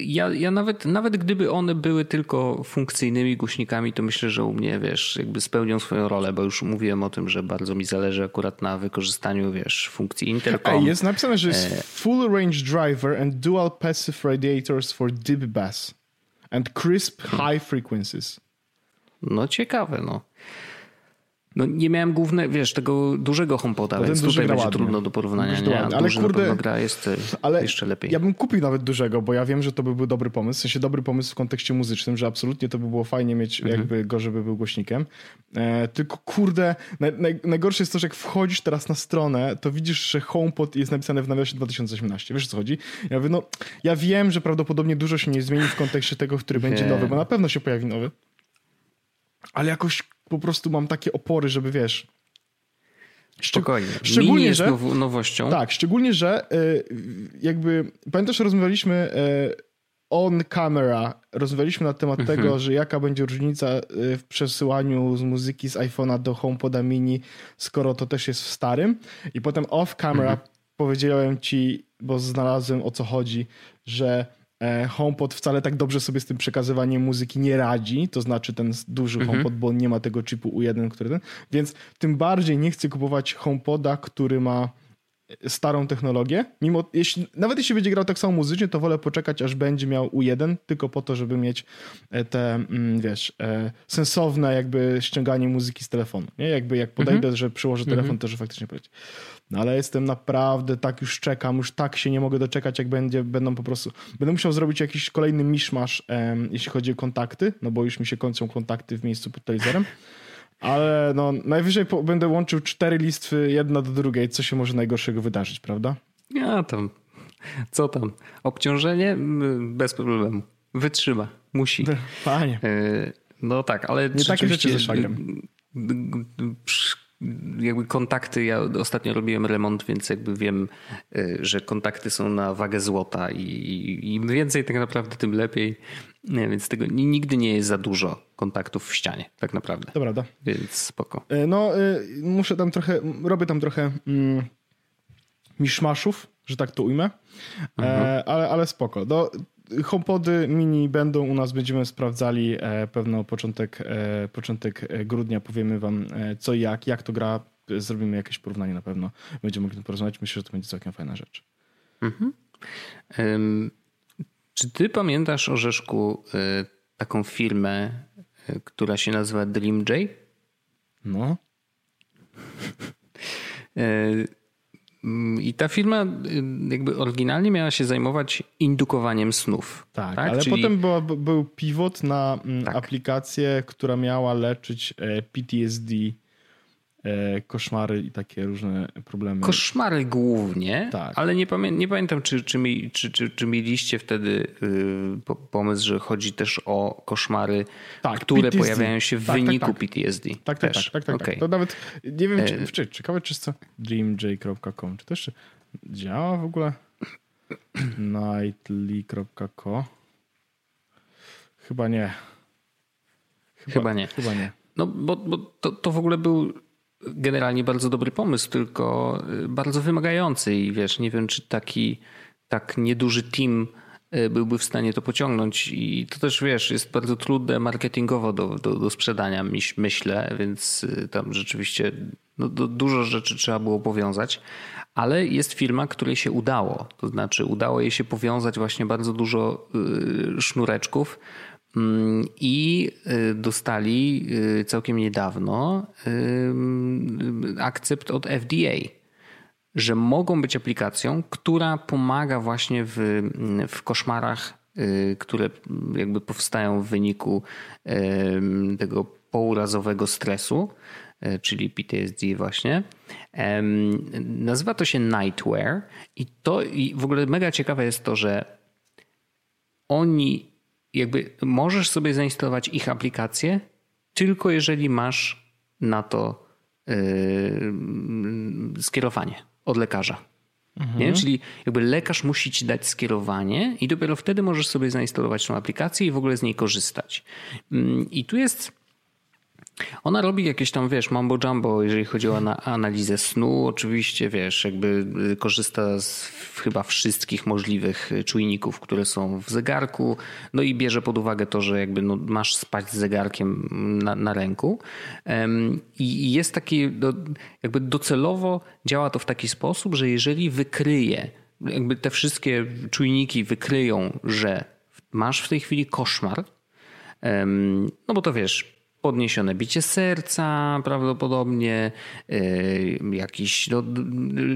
ja, ja nawet, nawet gdyby one były tylko funkcyjnymi głośnikami, to myślę, że u mnie, wiesz, jakby spełnią swoją rolę, bo już mówiłem o tym, że bardzo mi zależy akurat na wykorzystaniu, wiesz, funkcji intercom. Jest napisane, że jest full range driver and dual passive radiators for deep bass and crisp high frequencies. No ciekawe, no. No nie miałem głównego, wiesz, tego dużego HomePoda, no więc tutaj będzie ładnie. Trudno do porównania. Nie, ale duży kurde, na pewno gra jest ale jeszcze lepiej. Ja bym kupił nawet dużego, bo ja wiem, że to by był dobry pomysł. W sensie dobry pomysł w kontekście muzycznym, że absolutnie to by było fajnie mieć mhm. jakby go, żeby był głośnikiem. E, tylko kurde, naj, naj, najgorsze jest to, że jak wchodzisz teraz na stronę, to widzisz, że HomePod jest napisane w nawiasie dwa tysiące osiemnaście. Wiesz, o co chodzi? Ja mówię, no ja wiem, że prawdopodobnie dużo się nie zmieni w kontekście tego, który będzie nie. nowy, bo na pewno się pojawi nowy. Ale jakoś po prostu mam takie opory, żeby wiesz... Szczeg- Spokojnie. Szczególnie, Mini jest że, now- nowością. Tak, szczególnie, że y, jakby... Pamiętasz, rozmawialiśmy y, on camera, rozmawialiśmy na temat mhm. tego, że jaka będzie różnica y, w przesyłaniu z muzyki z iPhone'a do HomePoda Mini, skoro to też jest w starym. I potem off camera mhm. powiedziałem ci, bo znalazłem o co chodzi, że... HomePod wcale tak dobrze sobie z tym przekazywaniem muzyki nie radzi, to znaczy ten duży mhm. HomePod, bo on nie ma tego chipu U jeden, który ten, więc tym bardziej nie chcę kupować HomePoda, który ma starą technologię, mimo, jeśli, nawet jeśli będzie grał tak samo muzycznie, to wolę poczekać, aż będzie miał U jeden, tylko po to, żeby mieć te, wiesz, sensowne jakby ściąganie muzyki z telefonu, nie? Jakby jak podejdę, mhm. że przyłożę telefon, mhm. to że faktycznie poleci. No ale jestem naprawdę, tak już czekam, już tak się nie mogę doczekać, jak będzie, będą po prostu, będę musiał zrobić jakiś kolejny miszmasz, em, jeśli chodzi o kontakty, no bo już mi się kończą kontakty w miejscu pod telewizorem. Ale no, najwyżej po, będę łączył cztery listwy, jedna do drugiej, co się może najgorszego wydarzyć, prawda? Ja tam, co tam, obciążenie? Bez problemu, wytrzyma, musi. Panie. Yy, no tak, ale... Nie takie rzeczy ze szwagrem. Jakby kontakty, ja ostatnio robiłem remont, więc jakby wiem, że kontakty są na wagę złota i im więcej tak naprawdę, tym lepiej. Nie, więc tego nigdy nie jest za dużo kontaktów w ścianie, tak naprawdę. To prawda. Więc spoko. No, muszę tam trochę, robię tam trochę mm, miszmaszów, że tak to ujmę, mhm. ale, ale spoko. No, HomePody Mini będą u nas, będziemy sprawdzali pewno początek, początek grudnia, powiemy wam co i jak, jak to gra, zrobimy jakieś porównanie na pewno, będziemy mogli porozmawiać, myślę, że to będzie całkiem fajna rzecz. Mhm. Um, czy ty pamiętasz, Orzeszku, taką firmę, która się nazywa DreamJ? No. I ta firma jakby oryginalnie miała się zajmować indukowaniem snów. Tak, tak? ale Czyli... potem była, był pivot na tak. aplikację, która miała leczyć P T S D, koszmary i takie różne problemy. Koszmary głównie, tak. ale nie, pamię- nie pamiętam, czy, czy, mi, czy, czy, czy mieliście wtedy yy, pomysł, że chodzi też o koszmary, tak, które P T S D. Pojawiają się w tak, wyniku tak, tak. P T S D. Tak, tak, też. tak. tak, tak, okay. tak. To nawet nie wiem, czy, czy, ciekawe czy co dreamj kropka com, czy też działa w ogóle? nightly kropka co Chyba nie. Chyba, chyba nie. Chyba nie. No bo, bo to, to w ogóle był generalnie bardzo dobry pomysł, tylko bardzo wymagający i wiesz, nie wiem czy taki tak nieduży team byłby w stanie to pociągnąć i to też wiesz, jest bardzo trudne marketingowo do, do, do sprzedania myślę, więc tam rzeczywiście no, do, dużo rzeczy trzeba było powiązać, ale jest firma, której się udało, to znaczy udało jej się powiązać właśnie bardzo dużo yy, sznureczków. I dostali całkiem niedawno akcept od F D A, że mogą być aplikacją, która pomaga właśnie w, w koszmarach, które jakby powstają w wyniku tego pourazowego stresu, czyli P T S D właśnie. Nazywa to się NightWare i to i w ogóle mega ciekawe jest to, że oni jakby możesz sobie zainstalować ich aplikację tylko jeżeli masz na to yy, skierowanie od lekarza. Mhm. Nie? Czyli jakby lekarz musi ci dać skierowanie i dopiero wtedy możesz sobie zainstalować tą aplikację i w ogóle z niej korzystać. Yy, I tu jest Ona robi jakieś tam, wiesz, mambo jumbo, jeżeli chodzi o na analizę snu. Oczywiście, wiesz, jakby korzysta z chyba wszystkich możliwych czujników, które są w zegarku. No i bierze pod uwagę to, że jakby no, masz spać z zegarkiem na, na ręku. Um, I jest taki, do, jakby docelowo działa to w taki sposób, że jeżeli wykryje, jakby te wszystkie czujniki wykryją, że masz w tej chwili koszmar, um, no bo to wiesz... podniesione bicie serca prawdopodobnie, yy, jakiś no,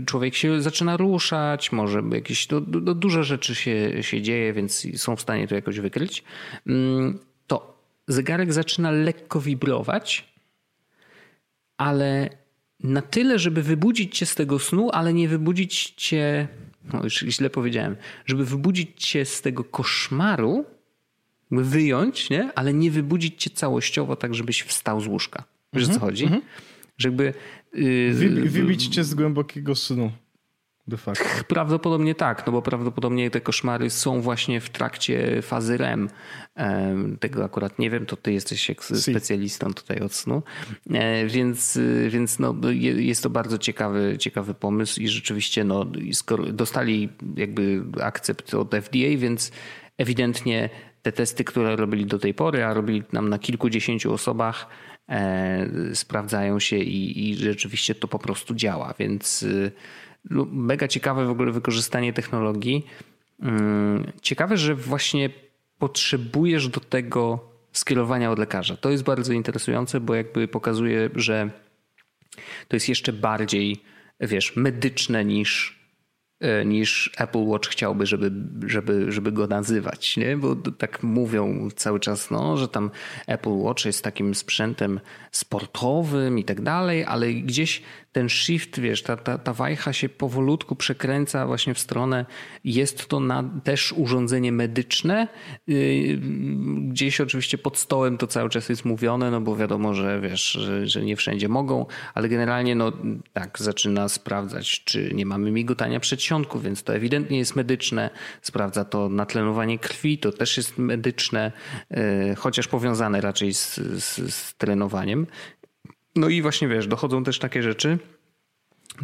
człowiek się zaczyna ruszać, może jakieś no, no, duże rzeczy się, się dzieje, więc są w stanie to jakoś wykryć. Yy, to zegarek zaczyna lekko wibrować, ale na tyle, żeby wybudzić cię z tego snu, ale nie wybudzić cię, no już źle powiedziałem, żeby wybudzić cię z tego koszmaru, wyjąć, nie? Ale nie wybudzić cię całościowo tak, żebyś wstał z łóżka. Wiesz, mm-hmm, co chodzi? Mm-hmm. Żeby yy, Wybi- wybić cię z głębokiego snu. De facto. Prawdopodobnie tak, no bo prawdopodobnie te koszmary są właśnie w trakcie fazy R E M. Tego akurat nie wiem, to ty jesteś specjalistą tutaj od snu. Więc, więc no, jest to bardzo ciekawy, ciekawy pomysł i rzeczywiście no, skoro dostali jakby akcept od F D A, więc ewidentnie te testy, które robili do tej pory, a robili nam na kilkudziesięciu osobach, e, sprawdzają się i, i rzeczywiście to po prostu działa. Więc y, mega ciekawe w ogóle wykorzystanie technologii. Y, ciekawe, że właśnie potrzebujesz do tego skierowania od lekarza. To jest bardzo interesujące, bo jakby pokazuje, że to jest jeszcze bardziej, wiesz, medyczne niż... niż Apple Watch chciałby, żeby, żeby, żeby go nazywać, nie? Bo tak mówią cały czas, no, że tam Apple Watch jest takim sprzętem sportowym i tak dalej, ale gdzieś ten shift, wiesz, ta, ta, ta wajcha się powolutku przekręca właśnie w stronę, jest to na, też urządzenie medyczne, gdzieś oczywiście pod stołem to cały czas jest mówione, no bo wiadomo, że wiesz, że, że nie wszędzie mogą, ale generalnie no tak, zaczyna sprawdzać, czy nie mamy migotania przedsionków, więc to ewidentnie jest medyczne. Sprawdza to natlenowanie krwi, to też jest medyczne, chociaż powiązane raczej z, z, z trenowaniem. No i właśnie wiesz, dochodzą też takie rzeczy,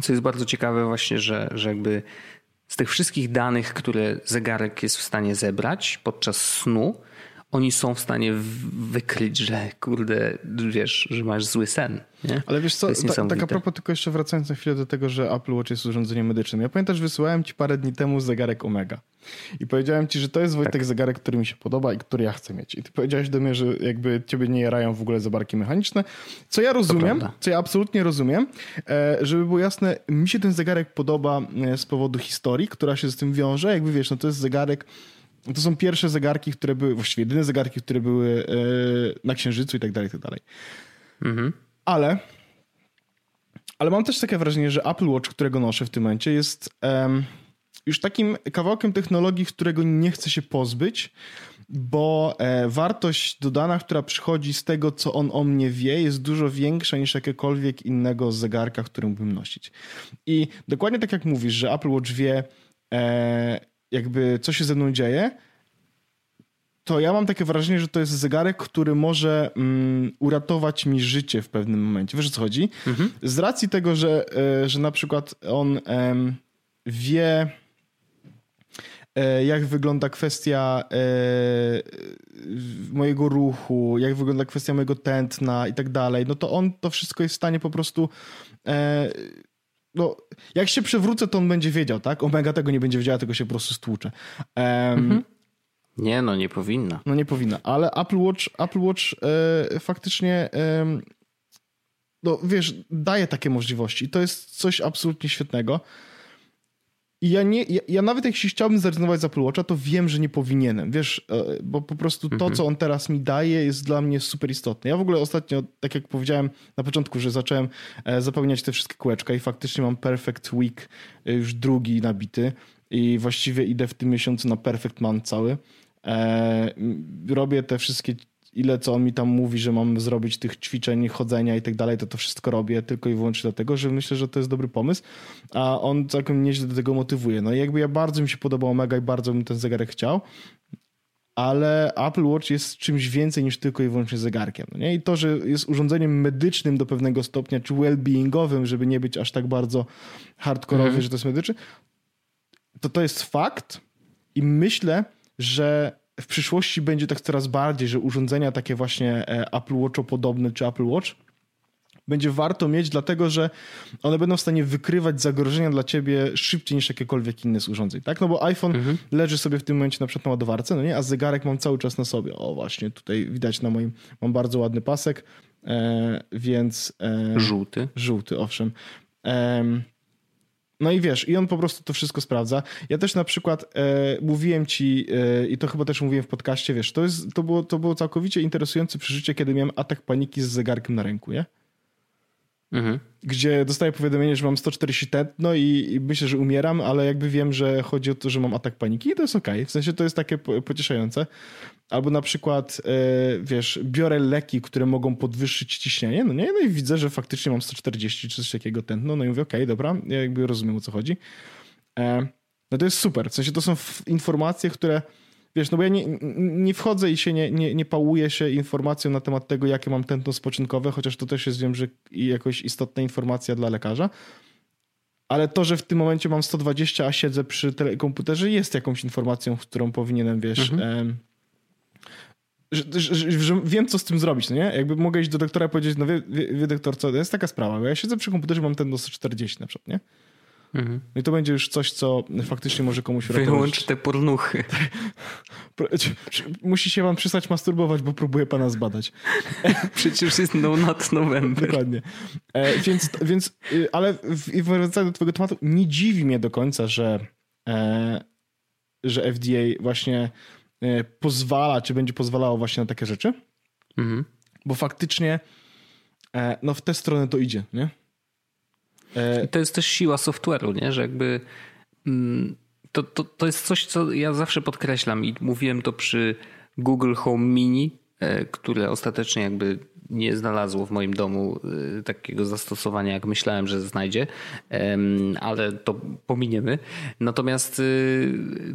co jest bardzo ciekawe właśnie, że, że jakby z tych wszystkich danych, które zegarek jest w stanie zebrać podczas snu, oni są w stanie wykryć, że kurde, wiesz, że masz zły sen. Nie? Ale wiesz co, ta, tak a propos, tylko jeszcze wracając na chwilę do tego, że Apple Watch jest urządzeniem medycznym. Ja pamiętam, że wysyłałem ci parę dni temu zegarek Omega i powiedziałem ci, że to jest, Wojtek, tak, zegarek, który mi się podoba i który ja chcę mieć. I ty powiedziałeś do mnie, że jakby ciebie nie jarają w ogóle zegarki mechaniczne, co ja rozumiem, co ja absolutnie rozumiem. E, żeby było jasne, mi się ten zegarek podoba z powodu historii, która się z tym wiąże. Jakby wiesz, no to jest zegarek, to są pierwsze zegarki, które były, właściwie jedyne zegarki, które były yy, na Księżycu i tak dalej, i tak dalej. Mhm. Ale, ale mam też takie wrażenie, że Apple Watch, którego noszę w tym momencie, jest um, już takim kawałkiem technologii, którego nie chcę się pozbyć, bo e, wartość dodana, która przychodzi z tego, co on o mnie wie, jest dużo większa niż jakiekolwiek innego zegarka, który mógłbym nosić. I dokładnie tak jak mówisz, że Apple Watch wie... E, jakby co się ze mną dzieje, to ja mam takie wrażenie, że to jest zegarek, który może mm, uratować mi życie w pewnym momencie. Wiesz, o co chodzi? Mhm. Z racji tego, że, że na przykład on em, wie, jak wygląda kwestia e, mojego ruchu, jak wygląda kwestia mojego tętna i tak dalej, no to on to wszystko jest w stanie po prostu... E, No, jak się przewrócę, to on będzie wiedział, tak? Omega tego nie będzie wiedziała, tylko się po prostu stłucze. Um, mhm. Nie, no nie powinna. No nie powinna, ale Apple Watch, Apple Watch e, faktycznie e, no wiesz, daje takie możliwości i to jest coś absolutnie świetnego. I ja, nie, ja, ja nawet jeśli chciałbym zrezygnować z Apple Watcha, to wiem, że nie powinienem, wiesz, bo po prostu to, mhm. co on teraz mi daje, jest dla mnie super istotne. Ja w ogóle ostatnio, tak jak powiedziałem na początku, że zacząłem zapełniać te wszystkie kółeczka i faktycznie mam Perfect Week, już drugi nabity i właściwie idę w tym miesiącu na Perfect Month cały. Robię te wszystkie, ile co on mi tam mówi, że mam zrobić tych ćwiczeń, chodzenia i tak dalej, to to wszystko robię tylko i wyłącznie dlatego, że myślę, że to jest dobry pomysł, a on całkiem nieźle do tego motywuje. No i jakby ja bardzo mi się podobał Omega i bardzo bym ten zegarek chciał, ale Apple Watch jest czymś więcej niż tylko i wyłącznie zegarkiem. Nie? I to, że jest urządzeniem medycznym do pewnego stopnia, czy well-beingowym, żeby nie być aż tak bardzo hardkorowy, mm-hmm. że to jest medyczny, to to jest fakt i myślę, że w przyszłości będzie tak coraz bardziej, że urządzenia takie właśnie Apple Watcho podobne czy Apple Watch będzie warto mieć, dlatego że one będą w stanie wykrywać zagrożenia dla ciebie szybciej niż jakiekolwiek inne z urządzeń, tak? No bo iPhone mhm. leży sobie w tym momencie na przykład na ładowarce, no nie? A zegarek mam cały czas na sobie. O właśnie, tutaj widać na moim, mam bardzo ładny pasek, e, więc... E, żółty. Żółty, owszem. E, no i wiesz, i on po prostu to wszystko sprawdza. Ja też na przykład e, mówiłem ci, e, i to chyba też mówiłem w podcaście, wiesz, to, jest, to, było, to było całkowicie interesujące przeżycie, kiedy miałem atak paniki z zegarkiem na ręku, nie? Mhm. Gdzie dostaję powiadomienie, że mam sto czterdzieści tętno i, i myślę, że umieram, ale jakby wiem, że chodzi o to, że mam atak paniki i to jest okej. W sensie to jest takie pocieszające. Albo na przykład, yy, wiesz, biorę leki, które mogą podwyższyć ciśnienie, no nie, no i widzę, że faktycznie mam sto czterdzieści czy coś takiego tętno, no i mówię, okej, dobra, ja jakby rozumiem, o co chodzi. E, no to jest super, w sensie to są f- informacje, które... Wiesz, no bo ja nie, nie wchodzę i się nie, nie, nie pałuję się informacją na temat tego, jakie mam tętno spoczynkowe, chociaż to też jest, wiem, że jakoś istotna informacja dla lekarza. Ale to, że w tym momencie mam sto dwadzieścia, a siedzę przy tele- komputerze, jest jakąś informacją, którą powinienem, wiesz... Mhm. E- Że, że, że, że wiem, co z tym zrobić, no nie? Jakby mogę iść do doktora i powiedzieć, no wie, wie doktor, co, to jest taka sprawa, bo ja siedzę przy komputerze, mam tętno sto czterdzieści na przykład, nie? Mhm. I to będzie już coś, co faktycznie może komuś uratować. Wyłącz te pornuchy. Musi się wam przestać masturbować, bo próbuję pana zbadać. Przecież jest no not November. Dokładnie. E, więc, więc, ale w, wracając do twojego tematu, nie dziwi mnie do końca, że, e, że F D A właśnie e, pozwala, czy będzie pozwalało właśnie na takie rzeczy. Mhm. Bo faktycznie e, no w tę stronę to idzie, nie? I to jest też siła software'u, nie? Że jakby to, to, to jest coś, co ja zawsze podkreślam i mówiłem to przy Google Home Mini, które ostatecznie jakby nie znalazło w moim domu takiego zastosowania, jak myślałem, że znajdzie, ale to pominiemy. Natomiast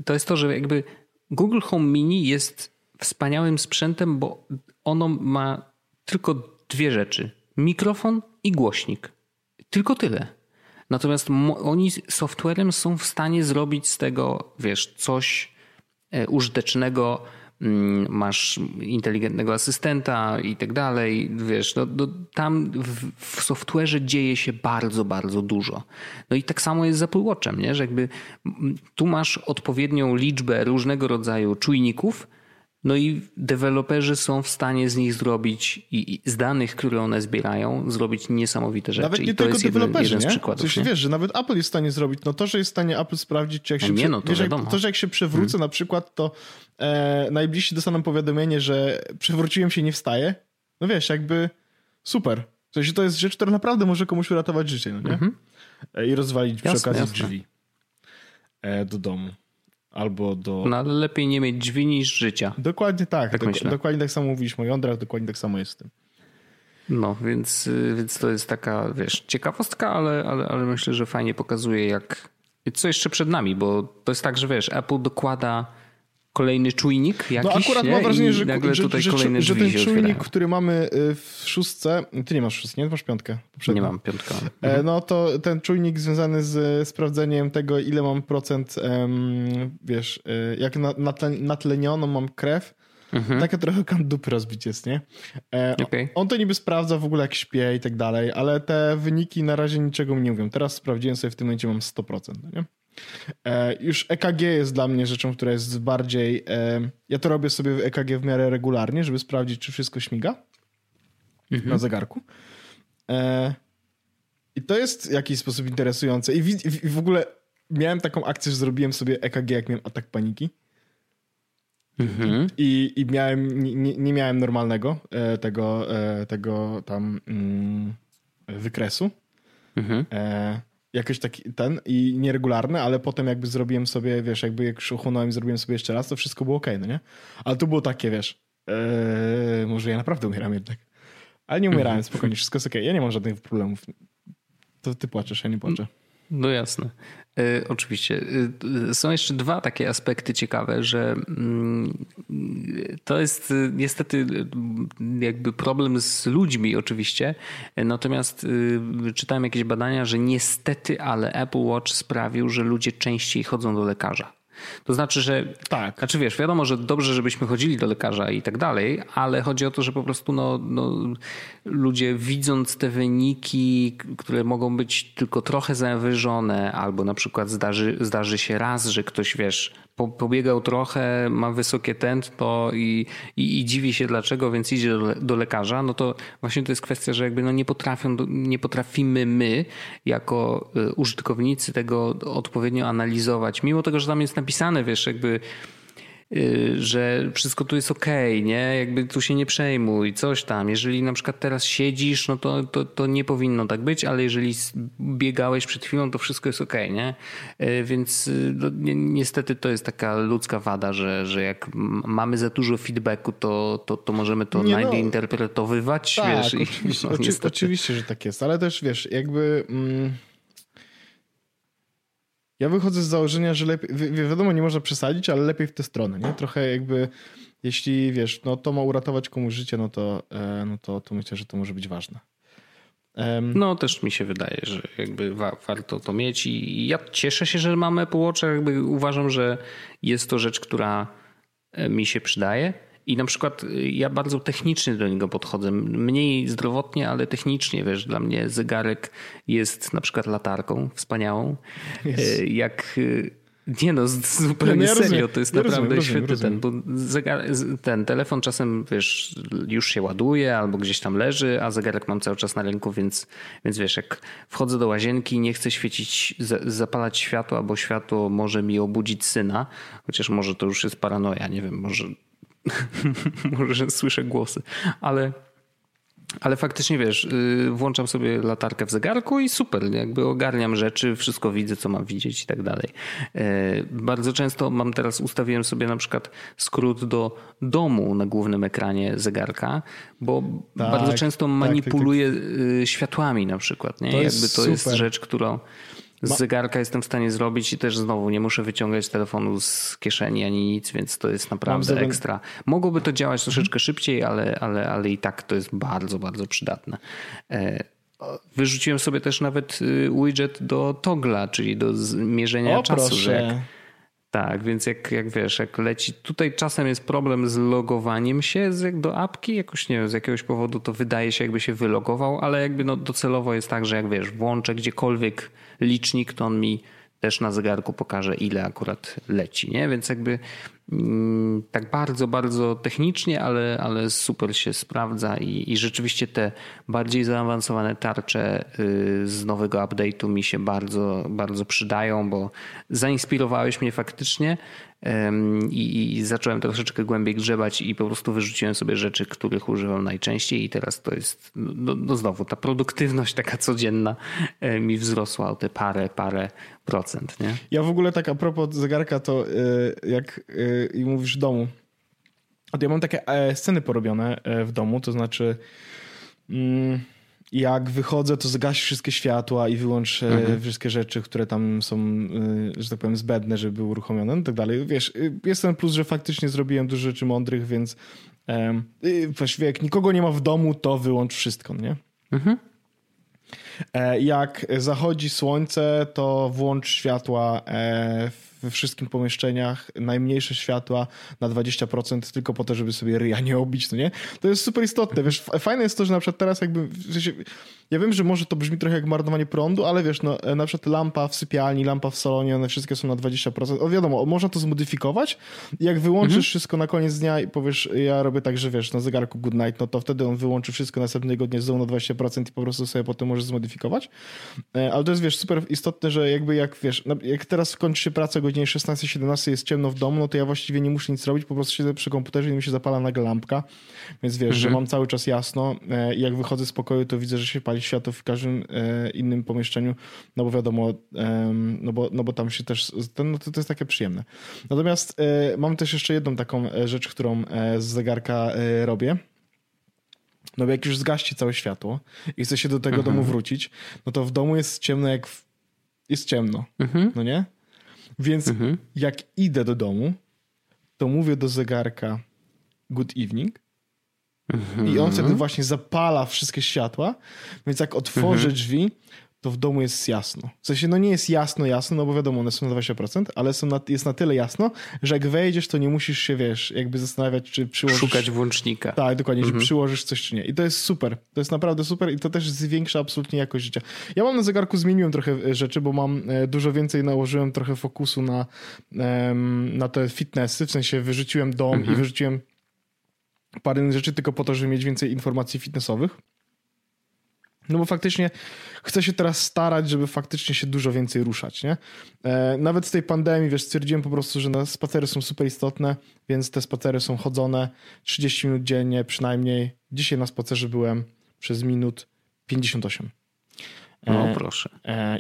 to jest to, że jakby Google Home Mini jest wspaniałym sprzętem, bo ono ma tylko dwie rzeczy. Mikrofon i głośnik. Tylko tyle. Natomiast mo- oni softwarem są w stanie zrobić z tego, wiesz, coś użytecznego. Masz inteligentnego asystenta i tak dalej. Wiesz, no, no, tam w, w softwarze dzieje się bardzo, bardzo dużo. No i tak samo jest z Apple Watchem, nie? Że jakby tu masz odpowiednią liczbę różnego rodzaju czujników, no i deweloperzy są w stanie z nich zrobić i z danych, które one zbierają, zrobić niesamowite rzeczy. Nawet nie I to tylko deweloperzy, nie? Coś, nie? Wiesz, że nawet Apple jest w stanie zrobić. No to, że jest w stanie Apple sprawdzić, czy jak się... No nie, no to, wiesz, jak, to, że jak się przewrócę hmm. na przykład, to e, najbliżsi dostaną powiadomienie, że przewróciłem się i nie wstaję. No wiesz, jakby super. W sensie to jest rzecz, która naprawdę może komuś uratować życie, no nie? Mm-hmm. I rozwalić jasne, przy okazji jasne. drzwi e, do domu. Albo do... No ale lepiej nie mieć drzwi niż życia. Dokładnie tak. tak do, dokładnie tak samo mówiliśmy o jądrach, dokładnie tak samo jest z tym. No, więc, więc to jest taka, wiesz, ciekawostka, ale, ale, ale myślę, że fajnie pokazuje, jak... Co jeszcze przed nami, bo to jest tak, że wiesz, Apple dokłada kolejny czujnik jakiś, no akurat nie? Mam wrażenie, że, nagle że, tutaj że, kolejne że, że ten czujnik, otwierają. Który mamy w szóstce... Ty nie masz szóstki, nie? Masz piątkę. Poprzednio. Nie mam piątkę. Mhm. No to ten czujnik związany z sprawdzeniem tego, ile mam procent, wiesz, jak natlenioną mam krew, mhm. Takie trochę kandupy rozbić jest, nie? Okay. On to niby sprawdza w ogóle, jak śpię i tak dalej, ale te wyniki na razie niczego mi nie mówią. Teraz sprawdziłem sobie, w tym momencie mam sto procent, nie? Już E K G jest dla mnie rzeczą, która jest bardziej... Ja to robię sobie w E K G w miarę regularnie, żeby sprawdzić, czy wszystko śmiga mhm. na zegarku. I to jest w jakiś sposób interesujące. I w ogóle miałem taką akcję, że zrobiłem sobie E K G, jak miałem atak paniki. Mhm. I, i miałem, nie, nie miałem normalnego tego, tego tam wykresu. Mhm. E... Jakiś taki ten i nieregularny, ale potem jakby zrobiłem sobie, wiesz, jakby jak uchłonąłem i zrobiłem sobie jeszcze raz, to wszystko było okej, okay, no nie? Ale to było takie, wiesz, ee, może ja naprawdę umieram jednak. Ale nie umierałem, spokojnie, wszystko jest okej. Okay. Ja nie mam żadnych problemów. To ty płaczesz, ja nie płaczę. No jasne. Y, oczywiście. Y, są jeszcze dwa takie aspekty ciekawe, że y, to jest y, niestety y, jakby problem z ludźmi oczywiście, y, natomiast y, czytałem jakieś badania, że niestety, ale Apple Watch sprawił, że ludzie częściej chodzą do lekarza. To znaczy, że tak. Znaczy wiesz, wiadomo, że dobrze, żebyśmy chodzili do lekarza i tak dalej, ale chodzi o to, że po prostu no, no, ludzie widząc te wyniki, które mogą być tylko trochę zawyżone, albo na przykład zdarzy, zdarzy się raz, że ktoś wiesz, po, pobiegał trochę, ma wysokie tętno i, i, i dziwi się dlaczego, więc idzie do, do lekarza, no to właśnie to jest kwestia, że jakby no nie potrafią, nie potrafimy my jako użytkownicy tego odpowiednio analizować, mimo tego, że tam jest napisane, wiesz, jakby yy, że wszystko tu jest okej, okay, nie? Jakby tu się nie przejmuj, coś tam. Jeżeli na przykład teraz siedzisz, no to, to, to nie powinno tak być, ale jeżeli biegałeś przed chwilą, to wszystko jest okej, okay, nie? Yy, więc no, ni- niestety to jest taka ludzka wada, że, że jak m- mamy za dużo feedbacku, to, to, to możemy to nadinterpretowywać, no, wiesz. Tak, i, oczywiście, no, oczy- oczywiście, że tak jest, ale też wiesz, jakby... Mm... Ja wychodzę z założenia, że lepiej, wi- wiadomo, nie można przesadzić, ale lepiej w tę stronę, nie? Trochę jakby, jeśli wiesz, no to ma uratować komuś życie, no to, e, no to, to myślę, że to może być ważne. Um. No też mi się wydaje, że jakby wa- warto to mieć i ja cieszę się, że mamy Apple Watcha, jakby uważam, że jest to rzecz, która mi się przydaje. I na przykład ja bardzo technicznie do niego podchodzę. Mniej zdrowotnie, ale technicznie. Wiesz, dla mnie zegarek jest na przykład latarką wspaniałą. Yes. Jak... Nie no, zupełnie ja serio. To jest ja naprawdę rozumiem, świetny rozumiem, ten, bo zegar, ten telefon czasem, wiesz, już się ładuje albo gdzieś tam leży, a zegarek mam cały czas na ręku, więc, więc wiesz, jak wchodzę do łazienki i nie chcę świecić, zapalać światła, bo światło może mi obudzić syna, chociaż może to już jest paranoja, nie wiem, może... Może słyszę głosy, ale, ale faktycznie wiesz, włączam sobie latarkę w zegarku i super, jakby ogarniam rzeczy, wszystko widzę, co mam widzieć i tak dalej. Bardzo często mam teraz, ustawiłem sobie na przykład skrót do domu na głównym ekranie zegarka, bo tak, bardzo często manipuluję tak, tak, tak. światłami na przykład, nie? To jakby jest to super. Jest rzecz, którą... Z zegarka jestem w stanie zrobić i też znowu nie muszę wyciągać telefonu z kieszeni ani nic, więc to jest naprawdę ekstra. Mogłoby to działać troszeczkę szybciej, ale, ale, ale i tak to jest bardzo, bardzo przydatne. Wyrzuciłem sobie też nawet widget do toggla, czyli do mierzenia o, czasu. Proszę. Że jak, tak, więc jak, jak wiesz, jak leci... Tutaj czasem jest problem z logowaniem się do apki, jakoś nie wiem, z jakiegoś powodu to wydaje się jakby się wylogował, ale jakby no docelowo jest tak, że jak wiesz, włączę gdziekolwiek licznik, to on mi też na zegarku pokaże, ile akurat leci, nie? Więc jakby mm, tak bardzo, bardzo technicznie, ale, ale super się sprawdza i, i rzeczywiście te bardziej zaawansowane tarcze y, z nowego update'u mi się bardzo, bardzo przydają, bo zainspirowałeś mnie faktycznie i, i zacząłem troszeczkę głębiej grzebać i po prostu wyrzuciłem sobie rzeczy, których używam najczęściej i teraz to jest, no, no znowu ta produktywność taka codzienna mi wzrosła o te parę, parę procent, nie? Ja w ogóle tak a propos zegarka to jak mówisz w domu, ja mam takie sceny porobione w domu, to znaczy jak wychodzę to zgaś wszystkie światła i wyłącz mhm. wszystkie rzeczy, które tam są, że tak powiem, zbędne, żeby były uruchomione i tak dalej. Wiesz, jest ten plus, że faktycznie zrobiłem dużo rzeczy mądrych, więc um, właściwie jak nikogo nie ma w domu, to wyłącz wszystko, nie? Mhm. Jak zachodzi słońce, to włącz światła we wszystkich pomieszczeniach, najmniejsze światła na dwadzieścia procent tylko po to, żeby sobie ryja nie obić, no nie? To jest super istotne, wiesz, fajne jest to, że na przykład teraz jakby, ja wiem, że może to brzmi trochę jak marnowanie prądu, ale wiesz, no na przykład lampa w sypialni, lampa w salonie, one wszystkie są na dwadzieścia procent, o wiadomo, można to zmodyfikować, jak wyłączysz mhm. wszystko na koniec dnia i powiesz, ja robię tak, że wiesz, na zegarku good night, no to wtedy on wyłączy wszystko następnego dnia z dołu na dwadzieścia procent i po prostu sobie potem możesz zmodyfikować, ale to jest, wiesz, super istotne, że jakby jak, wiesz, jak teraz kończy się praca godzina szesnasta siedemnasta jest ciemno w domu, no to ja właściwie nie muszę nic robić, po prostu siedzę przy komputerze i mi się zapala nagle lampka, więc wiesz, mhm. że mam cały czas jasno i jak wychodzę z pokoju, to widzę, że się pali światło w każdym innym pomieszczeniu, no bo wiadomo, no bo, no bo tam się też, no to, to jest takie przyjemne. Natomiast mam też jeszcze jedną taką rzecz, którą z zegarka robię. No bo jak już zgaści całe światło i chce się do tego mhm. domu wrócić, no to w domu jest ciemno jak w jest ciemno, mhm. no nie? Więc mhm. jak idę do domu, to mówię do zegarka good evening mhm. i on wtedy właśnie zapala wszystkie światła, więc jak otworzę mhm. drzwi, to w domu jest jasno. W sensie, no nie jest jasno, jasno, no bo wiadomo, one są na dwadzieścia procent, ale są na, jest na tyle jasno, że jak wejdziesz, to nie musisz się, wiesz, jakby zastanawiać, czy przyłożysz... Szukać włącznika. Tak, dokładnie, mhm. czy przyłożysz coś, czy nie. I to jest super. To jest naprawdę super i to też zwiększa absolutnie jakość życia. Ja mam na zegarku, zmieniłem trochę rzeczy, bo mam dużo więcej, nałożyłem trochę fokusu na, na te fitnessy, w sensie wyrzuciłem dom mhm. i wyrzuciłem parę innych rzeczy tylko po to, żeby mieć więcej informacji fitnessowych. No bo faktycznie chcę się teraz starać, żeby faktycznie się dużo więcej ruszać, nie? Nawet z tej pandemii, wiesz, stwierdziłem po prostu, że na spacery są super istotne, więc te spacery są chodzone trzydzieści minut dziennie przynajmniej. Dzisiaj na spacerze byłem przez minut pięćdziesiąt osiem. No proszę.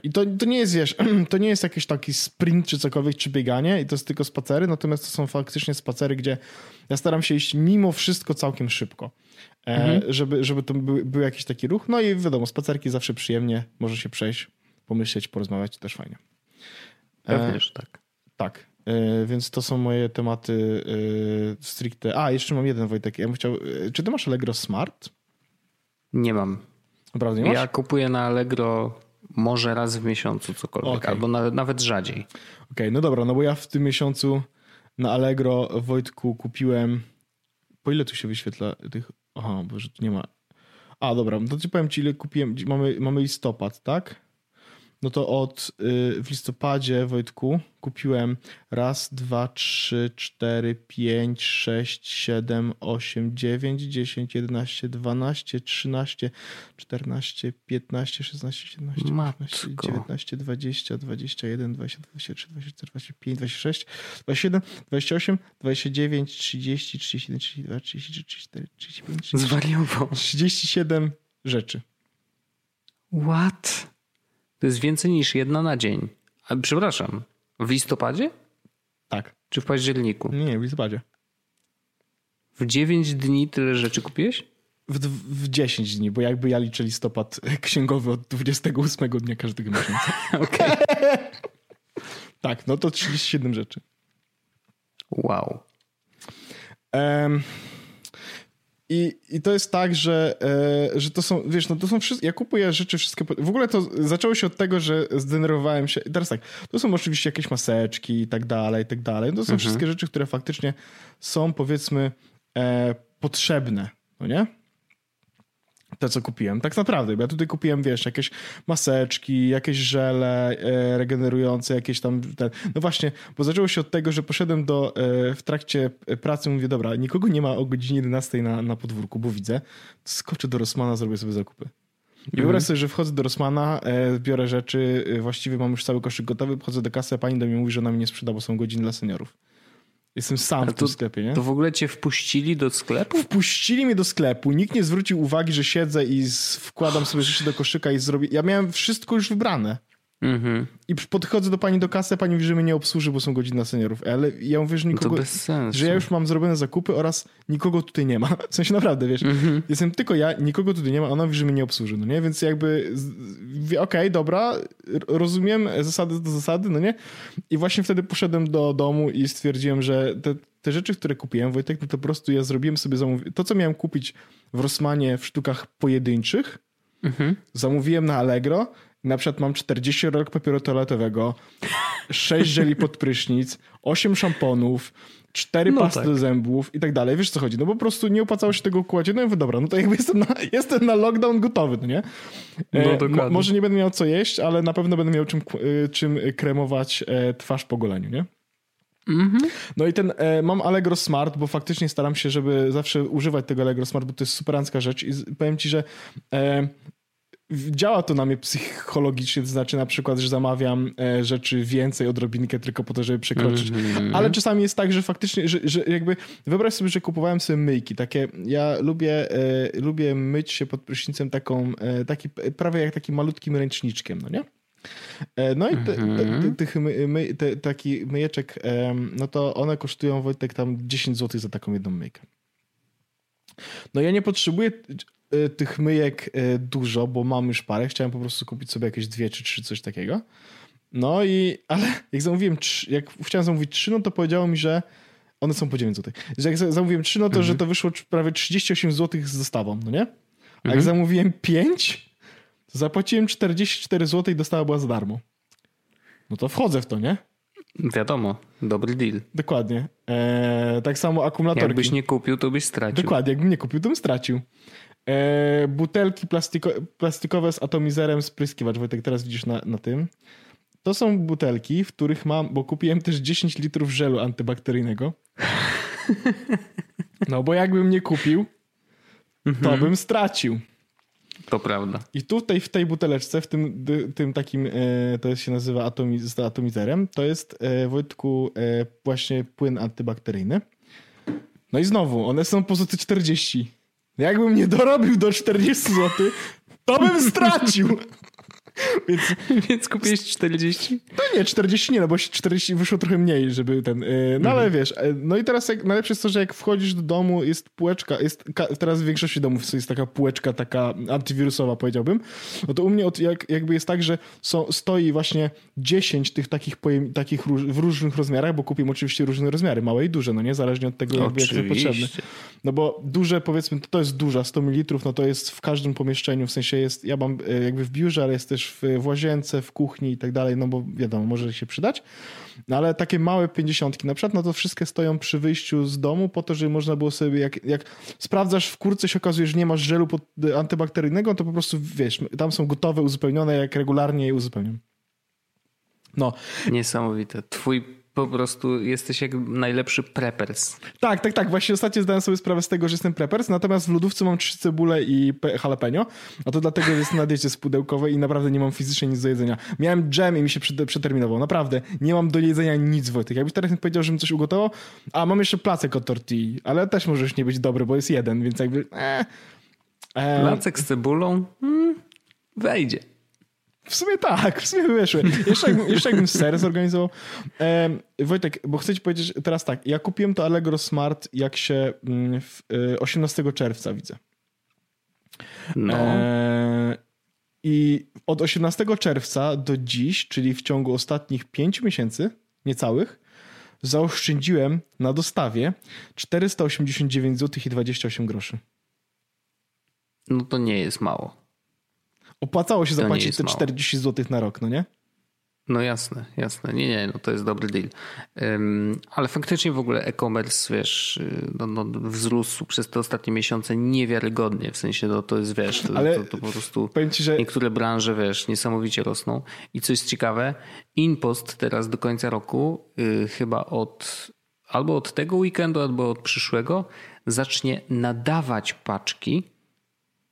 I to, to nie jest, wiesz, to nie jest jakiś taki sprint czy cokolwiek, czy bieganie i to jest tylko spacery, natomiast to są faktycznie spacery, gdzie ja staram się iść mimo wszystko całkiem szybko. Mhm. Żeby, żeby to był, był jakiś taki ruch. No i wiadomo, spacerki zawsze przyjemnie. Może się przejść, pomyśleć, porozmawiać, też fajnie. Pewnie, że tak. Tak, e, więc to są moje tematy e, stricte. A, jeszcze mam jeden, Wojtek. Ja bym chciał... Czy ty masz Allegro Smart? Nie mam. Naprawdę nie masz? Ja kupuję na Allegro może raz w miesiącu cokolwiek. Okay. Albo na, nawet rzadziej. Okej, okay, no dobra, no bo ja w tym miesiącu na Allegro, Wojtku, kupiłem... Po ile tu się wyświetla tych... Aha, bo że tu nie ma... A, dobra, to ci powiem ci, ile kupiłem. Mamy, mamy listopad, tak? No to od y, w listopadzie, Wojtku, kupiłem raz, dwa, trzy, cztery, pięć, sześć, siedem, osiem, dziewięć, dziesięć, jedenaście, dwanaście, trzynaście, czternaście, piętnaście, szesnaście, siedemnaście, osiemnaście, dziewiętnaście, dwadzieścia, dwadzieścia jeden, dwadzieścia, dwadzieścia trzy, dwadzieścia cztery, dwadzieścia pięć, dwadzieścia sześć, dwadzieścia siedem, dwadzieścia osiem, dwadzieścia dziewięć, trzydzieści, trzydzieści jeden, trzydzieści dwa, trzydzieści trzy, trzydzieści cztery, trzydzieści pięć, zwariował. trzydzieści siedem rzeczy. What? To jest więcej niż jedna na dzień. A, przepraszam, w listopadzie? Tak. Czy w październiku? Nie, w listopadzie. W dziewięć dni tyle rzeczy kupiłeś? W, w dziesięć dni, bo jakby ja liczę listopad księgowy od dwudziestego ósmego dnia każdego miesiąca. Okej. Okay. Tak, no to trzydzieści siedem rzeczy. Wow. Um, I, I to jest tak, że, e, że to są, wiesz, no to są wszystkie, ja kupuję rzeczy wszystkie, w ogóle to zaczęło się od tego, że zdenerwowałem się, teraz tak, to są oczywiście jakieś maseczki i tak dalej, i tak dalej, to są mhm. wszystkie rzeczy, które faktycznie są, powiedzmy, e, potrzebne, no nie? Te, co kupiłem, tak naprawdę, bo ja tutaj kupiłem, wiesz, jakieś maseczki, jakieś żele e, regenerujące, jakieś tam, ten. No właśnie, bo zaczęło się od tego, że poszedłem do, e, w trakcie pracy, mówię, dobra, nikogo nie ma o godzinie jedenastej na, na podwórku, bo widzę, skoczę do Rossmana, zrobię sobie zakupy. I mm-hmm. wyobraź sobie, że wchodzę do Rossmana, e, biorę rzeczy, e, właściwie mam już cały koszyk gotowy, wchodzę do kasy, a pani do mnie mówi, że ona mi nie sprzeda, bo są godziny dla seniorów. Jestem sam to, w tym sklepie, nie? To w ogóle cię wpuścili do sklepu? Wpuścili mnie do sklepu. Nikt nie zwrócił uwagi, że siedzę i wkładam oh. sobie rzeczy do koszyka i zrobię... Ja miałem wszystko już wybrane. Mm-hmm. I podchodzę do pani do kasy, pani mówi, że mnie nie obsłuży, bo są godziny dla seniorów. Ale ja mówię, że nikogo... No to bez sensu. Że ja już mam zrobione zakupy oraz nikogo tutaj nie ma. W sensie naprawdę, wiesz, mm-hmm. jestem tylko ja, nikogo tutaj nie ma, ona mówi, że mnie nie obsłuży, no nie? Więc jakby okej, okay, dobra, rozumiem zasady do zasady, no nie? I właśnie wtedy poszedłem do domu i stwierdziłem, że te, te rzeczy, które kupiłem, Wojtek, no to po prostu ja zrobiłem sobie zamówienie. To, co miałem kupić w Rossmanie w sztukach pojedynczych, mm-hmm. zamówiłem na Allegro. Na przykład mam czterdzieści rolek papieru toaletowego, sześć żeli pod prysznic, osiem szamponów, cztery no pasty tak. do zębów i tak dalej. Wiesz, co chodzi? No bo po prostu nie opłacało się tego kładzie. No i mówię, dobra, no to jakby jestem na, jestem na lockdown gotowy, no nie? No dokładnie. Mo- może nie będę miał co jeść, ale na pewno będę miał czym, czym kremować twarz po goleniu, nie? Mm-hmm. No i ten, e, mam Allegro Smart, bo faktycznie staram się, żeby zawsze używać tego Allegro Smart, bo to jest superancka rzecz i powiem ci, że... E, działa to na mnie psychologicznie, to znaczy na przykład, że zamawiam rzeczy więcej odrobinkę tylko po to, żeby przekroczyć. Mm-hmm. Ale czasami jest tak, że faktycznie, że, że jakby wyobraź sobie, że kupowałem sobie myjki. Takie, ja lubię, e, lubię myć się pod prysznicem taką, e, taki, prawie jak takim malutkim ręczniczkiem, no nie? E, no i te, mm-hmm. te, tych my, my, te, taki myjeczek, e, no to one kosztują, Wojtek, tam dziesięć złotych za taką jedną myjkę. No ja nie potrzebuję... tych myjek dużo, bo mam już parę. Chciałem po prostu kupić sobie jakieś dwie czy trzy, coś takiego. No i, ale jak zamówiłem trzy, jak chciałem zamówić trzy, no to powiedziało mi, że one są po dziewięć złotych. Że jak zamówiłem trzy, no to, mhm. że to wyszło prawie trzydzieści osiem złotych z dostawą, no nie? A mhm. jak zamówiłem pięć, to zapłaciłem czterdzieści cztery złote i dostawa była za darmo. No to wchodzę w to, nie? Wiadomo, dobry deal. Dokładnie. Eee, tak samo akumulatorki. Jakbyś nie kupił, to byś stracił. Dokładnie, jakbym nie kupił, to bym stracił. Eee, butelki plastiko- plastikowe z atomizerem, spryskiwacz, Wojtek, teraz widzisz na, na tym. To są butelki, w których mam, bo kupiłem też dziesięć litrów żelu antybakteryjnego. No bo jakbym nie kupił, to bym stracił. To prawda. I tutaj w tej buteleczce, w tym, tym takim, to się nazywa atomiz- z atomizerem, to jest, Wojtku, właśnie płyn antybakteryjny. No i znowu, one są po złoty czterdzieści. Jakbym nie dorobił do czterdzieści złotych, to bym stracił. Więc, Więc kupiłeś czterdzieści? No nie, czterdzieści nie, no bo czterdzieści wyszło trochę mniej, żeby ten... No ale mhm. wiesz, no i teraz jak, najlepsze jest to, że jak wchodzisz do domu, jest półeczka, jest, teraz w większości domów jest taka półeczka taka antywirusowa, powiedziałbym. No to u mnie od, jak, jakby jest tak, że są, stoi właśnie dziesięć tych takich, pojem, takich róż, w różnych rozmiarach, bo kupiłem oczywiście różne rozmiary, małe i duże, no nie? Zależnie od tego, jakby, jak to potrzebne. No bo duże, powiedzmy, to, to jest duża, sto mililitrów, no to jest w każdym pomieszczeniu, w sensie jest, ja mam jakby w biurze, ale jest też w łazience, w kuchni i tak dalej, no bo wiadomo, może się przydać. No ale takie małe pięćdziesiątki na przykład, no to wszystkie stoją przy wyjściu z domu po to, żeby można było sobie, jak, jak sprawdzasz w kurce, się okazuje, że nie masz żelu pod, antybakteryjnego, to po prostu wiesz, tam są gotowe, uzupełnione, jak regularnie je uzupełniam. No. Niesamowite. Twój po prostu jesteś jak najlepszy preppers. Tak, tak, tak. Właśnie ostatnio zdałem sobie sprawę z tego, że jestem preppers, natomiast w lodówce mam trzy cebule i jalapeno, a to dlatego, że jestem na diecie z pudełkowej i naprawdę nie mam fizycznie nic do jedzenia. Miałem dżem i mi się przeterminował. Naprawdę. Nie mam do jedzenia nic, Wojtek. Jakbyś teraz powiedział, żebym coś ugotował, a mam jeszcze placek od tortilli, ale też może już nie być dobry, bo jest jeden, więc jakby... Eee. Eee. Placek z cebulą? Hmm. Wejdzie. W sumie tak, w sumie wyszły. Jeszcze, jak, jeszcze jakbym ser zorganizował. E, Wojtek, bo chcę ci powiedzieć teraz tak. Ja kupiłem to Allegro Smart, jak się w, osiemnastego czerwca widzę. No. E, I od osiemnastego czerwca do dziś, czyli w ciągu ostatnich pięciu miesięcy, niecałych, zaoszczędziłem na dostawie czterysta osiemdziesiąt dziewięć złotych i dwadzieścia osiem groszy. No to nie jest mało. Opłacało się zapłacić te czterdzieści złotych na rok, no nie? No jasne, jasne. Nie, nie, no to jest dobry deal. Um, ale faktycznie w ogóle e-commerce, wiesz, no, no, wzrósł przez te ostatnie miesiące niewiarygodnie. W sensie, no, to jest, wiesz, to, ale to, to po prostu ci, że... niektóre branże, wiesz, niesamowicie rosną. I co jest ciekawe, InPost teraz do końca roku, yy, chyba od albo od tego weekendu, albo od przyszłego, zacznie nadawać paczki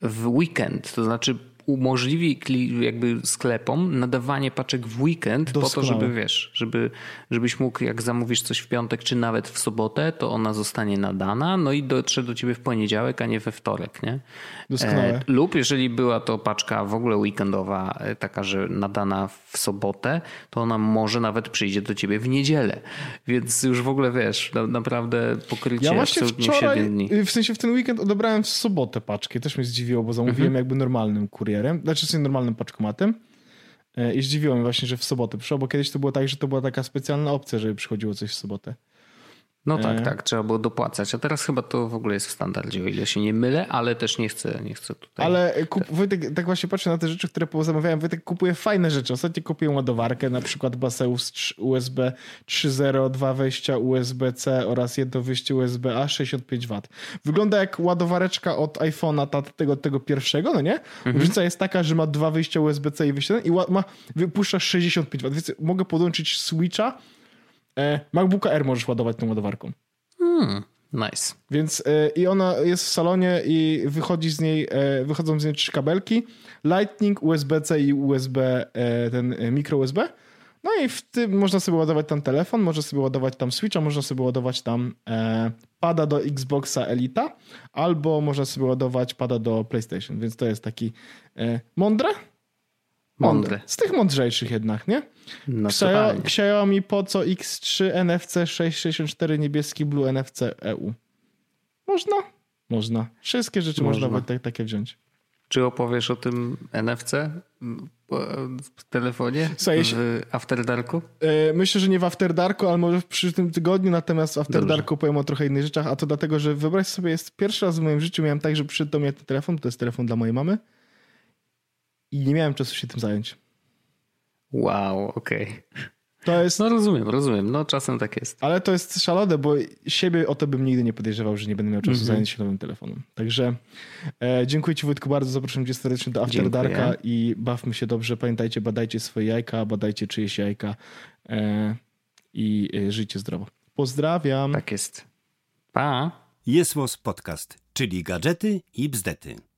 w weekend. To znaczy umożliwi jakby sklepom nadawanie paczek w weekend. Doskonale. Po to, żeby wiesz, żeby, żebyś mógł, jak zamówisz coś w piątek czy nawet w sobotę, to ona zostanie nadana, no i dotrze do ciebie w poniedziałek, a nie we wtorek, nie? Doskonale. E, lub jeżeli była to paczka w ogóle weekendowa, taka, że nadana w sobotę, to ona może nawet przyjdzie do ciebie w niedzielę. Więc już w ogóle wiesz, na, naprawdę pokrycie ja absolutnie wczoraj, siedem dni. W sensie w ten weekend odebrałem w sobotę paczki. Też mnie zdziwiło, bo zamówiłem mhm. jakby normalnym kurierem. Znaczy z normalnym paczkomatem i zdziwiło mnie właśnie, że w sobotę przyszło, bo kiedyś to było tak, że to była taka specjalna opcja, żeby przychodziło coś w sobotę. No tak, e... tak, trzeba było dopłacać, a teraz chyba to w ogóle jest w standardzie, o ile się nie mylę, ale też nie chcę, nie chcę tutaj... Ale kup... Wojtek, tak właśnie patrzę na te rzeczy, które pozamawiałem, Wojtek kupuje fajne rzeczy. Ostatnio kupiłem ładowarkę, na przykład Baseus U S B trzy zero, dwa wejścia U S B C oraz jedno wyjście U S B A sześćdziesiąt pięć watów. Wygląda jak ładowareczka od iPhone'a ta, tego, tego pierwszego, no nie? Mhm. Różnica jest taka, że ma dwa wyjścia U S B C i wyjście i ma... wypuszcza sześćdziesiąt pięć watów, więc mogę podłączyć Switcha, MacBooka Air możesz ładować tą ładowarką. Hmm, nice. Więc y, i ona jest w salonie i wychodzi z niej, y, wychodzą z niej trzy kabelki, Lightning, U S B C i U S B, y, ten y, micro U S B. No i w tym można sobie ładować tam telefon, można sobie ładować tam Switcha, można sobie ładować tam y, pada do Xboxa Elita, albo można sobie ładować pada do PlayStation. Więc to jest taki y, mądre. Mądre. Z tych mądrzejszych jednak, nie? No, Xiaomi Poco X trzy N F C sześćset sześćdziesiąt cztery niebieski Blue N F C E U. Można? Można. Wszystkie rzeczy można, można tak, takie wziąć. Czy opowiesz o tym N F C? w telefonie? Słuchaj, w After Darku? Myślę, że nie w After Darku, ale może w przyszłym tygodniu, natomiast w After Dobrze. Darku powiem o trochę innych rzeczach, a to dlatego, że wyobraź sobie, jest pierwszy raz w moim życiu miałem tak, że przyszedł do mnie ten telefon, to jest telefon dla mojej mamy i nie miałem czasu się tym zająć. Wow, okej. Okay. To jest... No rozumiem, rozumiem. No czasem tak jest. Ale to jest szalone, bo siebie o to bym nigdy nie podejrzewał, że nie będę miał czasu mm-hmm. zająć się nowym telefonem. Także e, dziękuję ci, Wojtku, bardzo. Zapraszam cię serdecznie do After Darka i bawmy się dobrze. Pamiętajcie, badajcie swoje jajka, badajcie czyjeś jajka e, i e, żyjcie zdrowo. Pozdrawiam. Tak jest. Pa. YesWas Podcast, czyli gadżety i bzdety.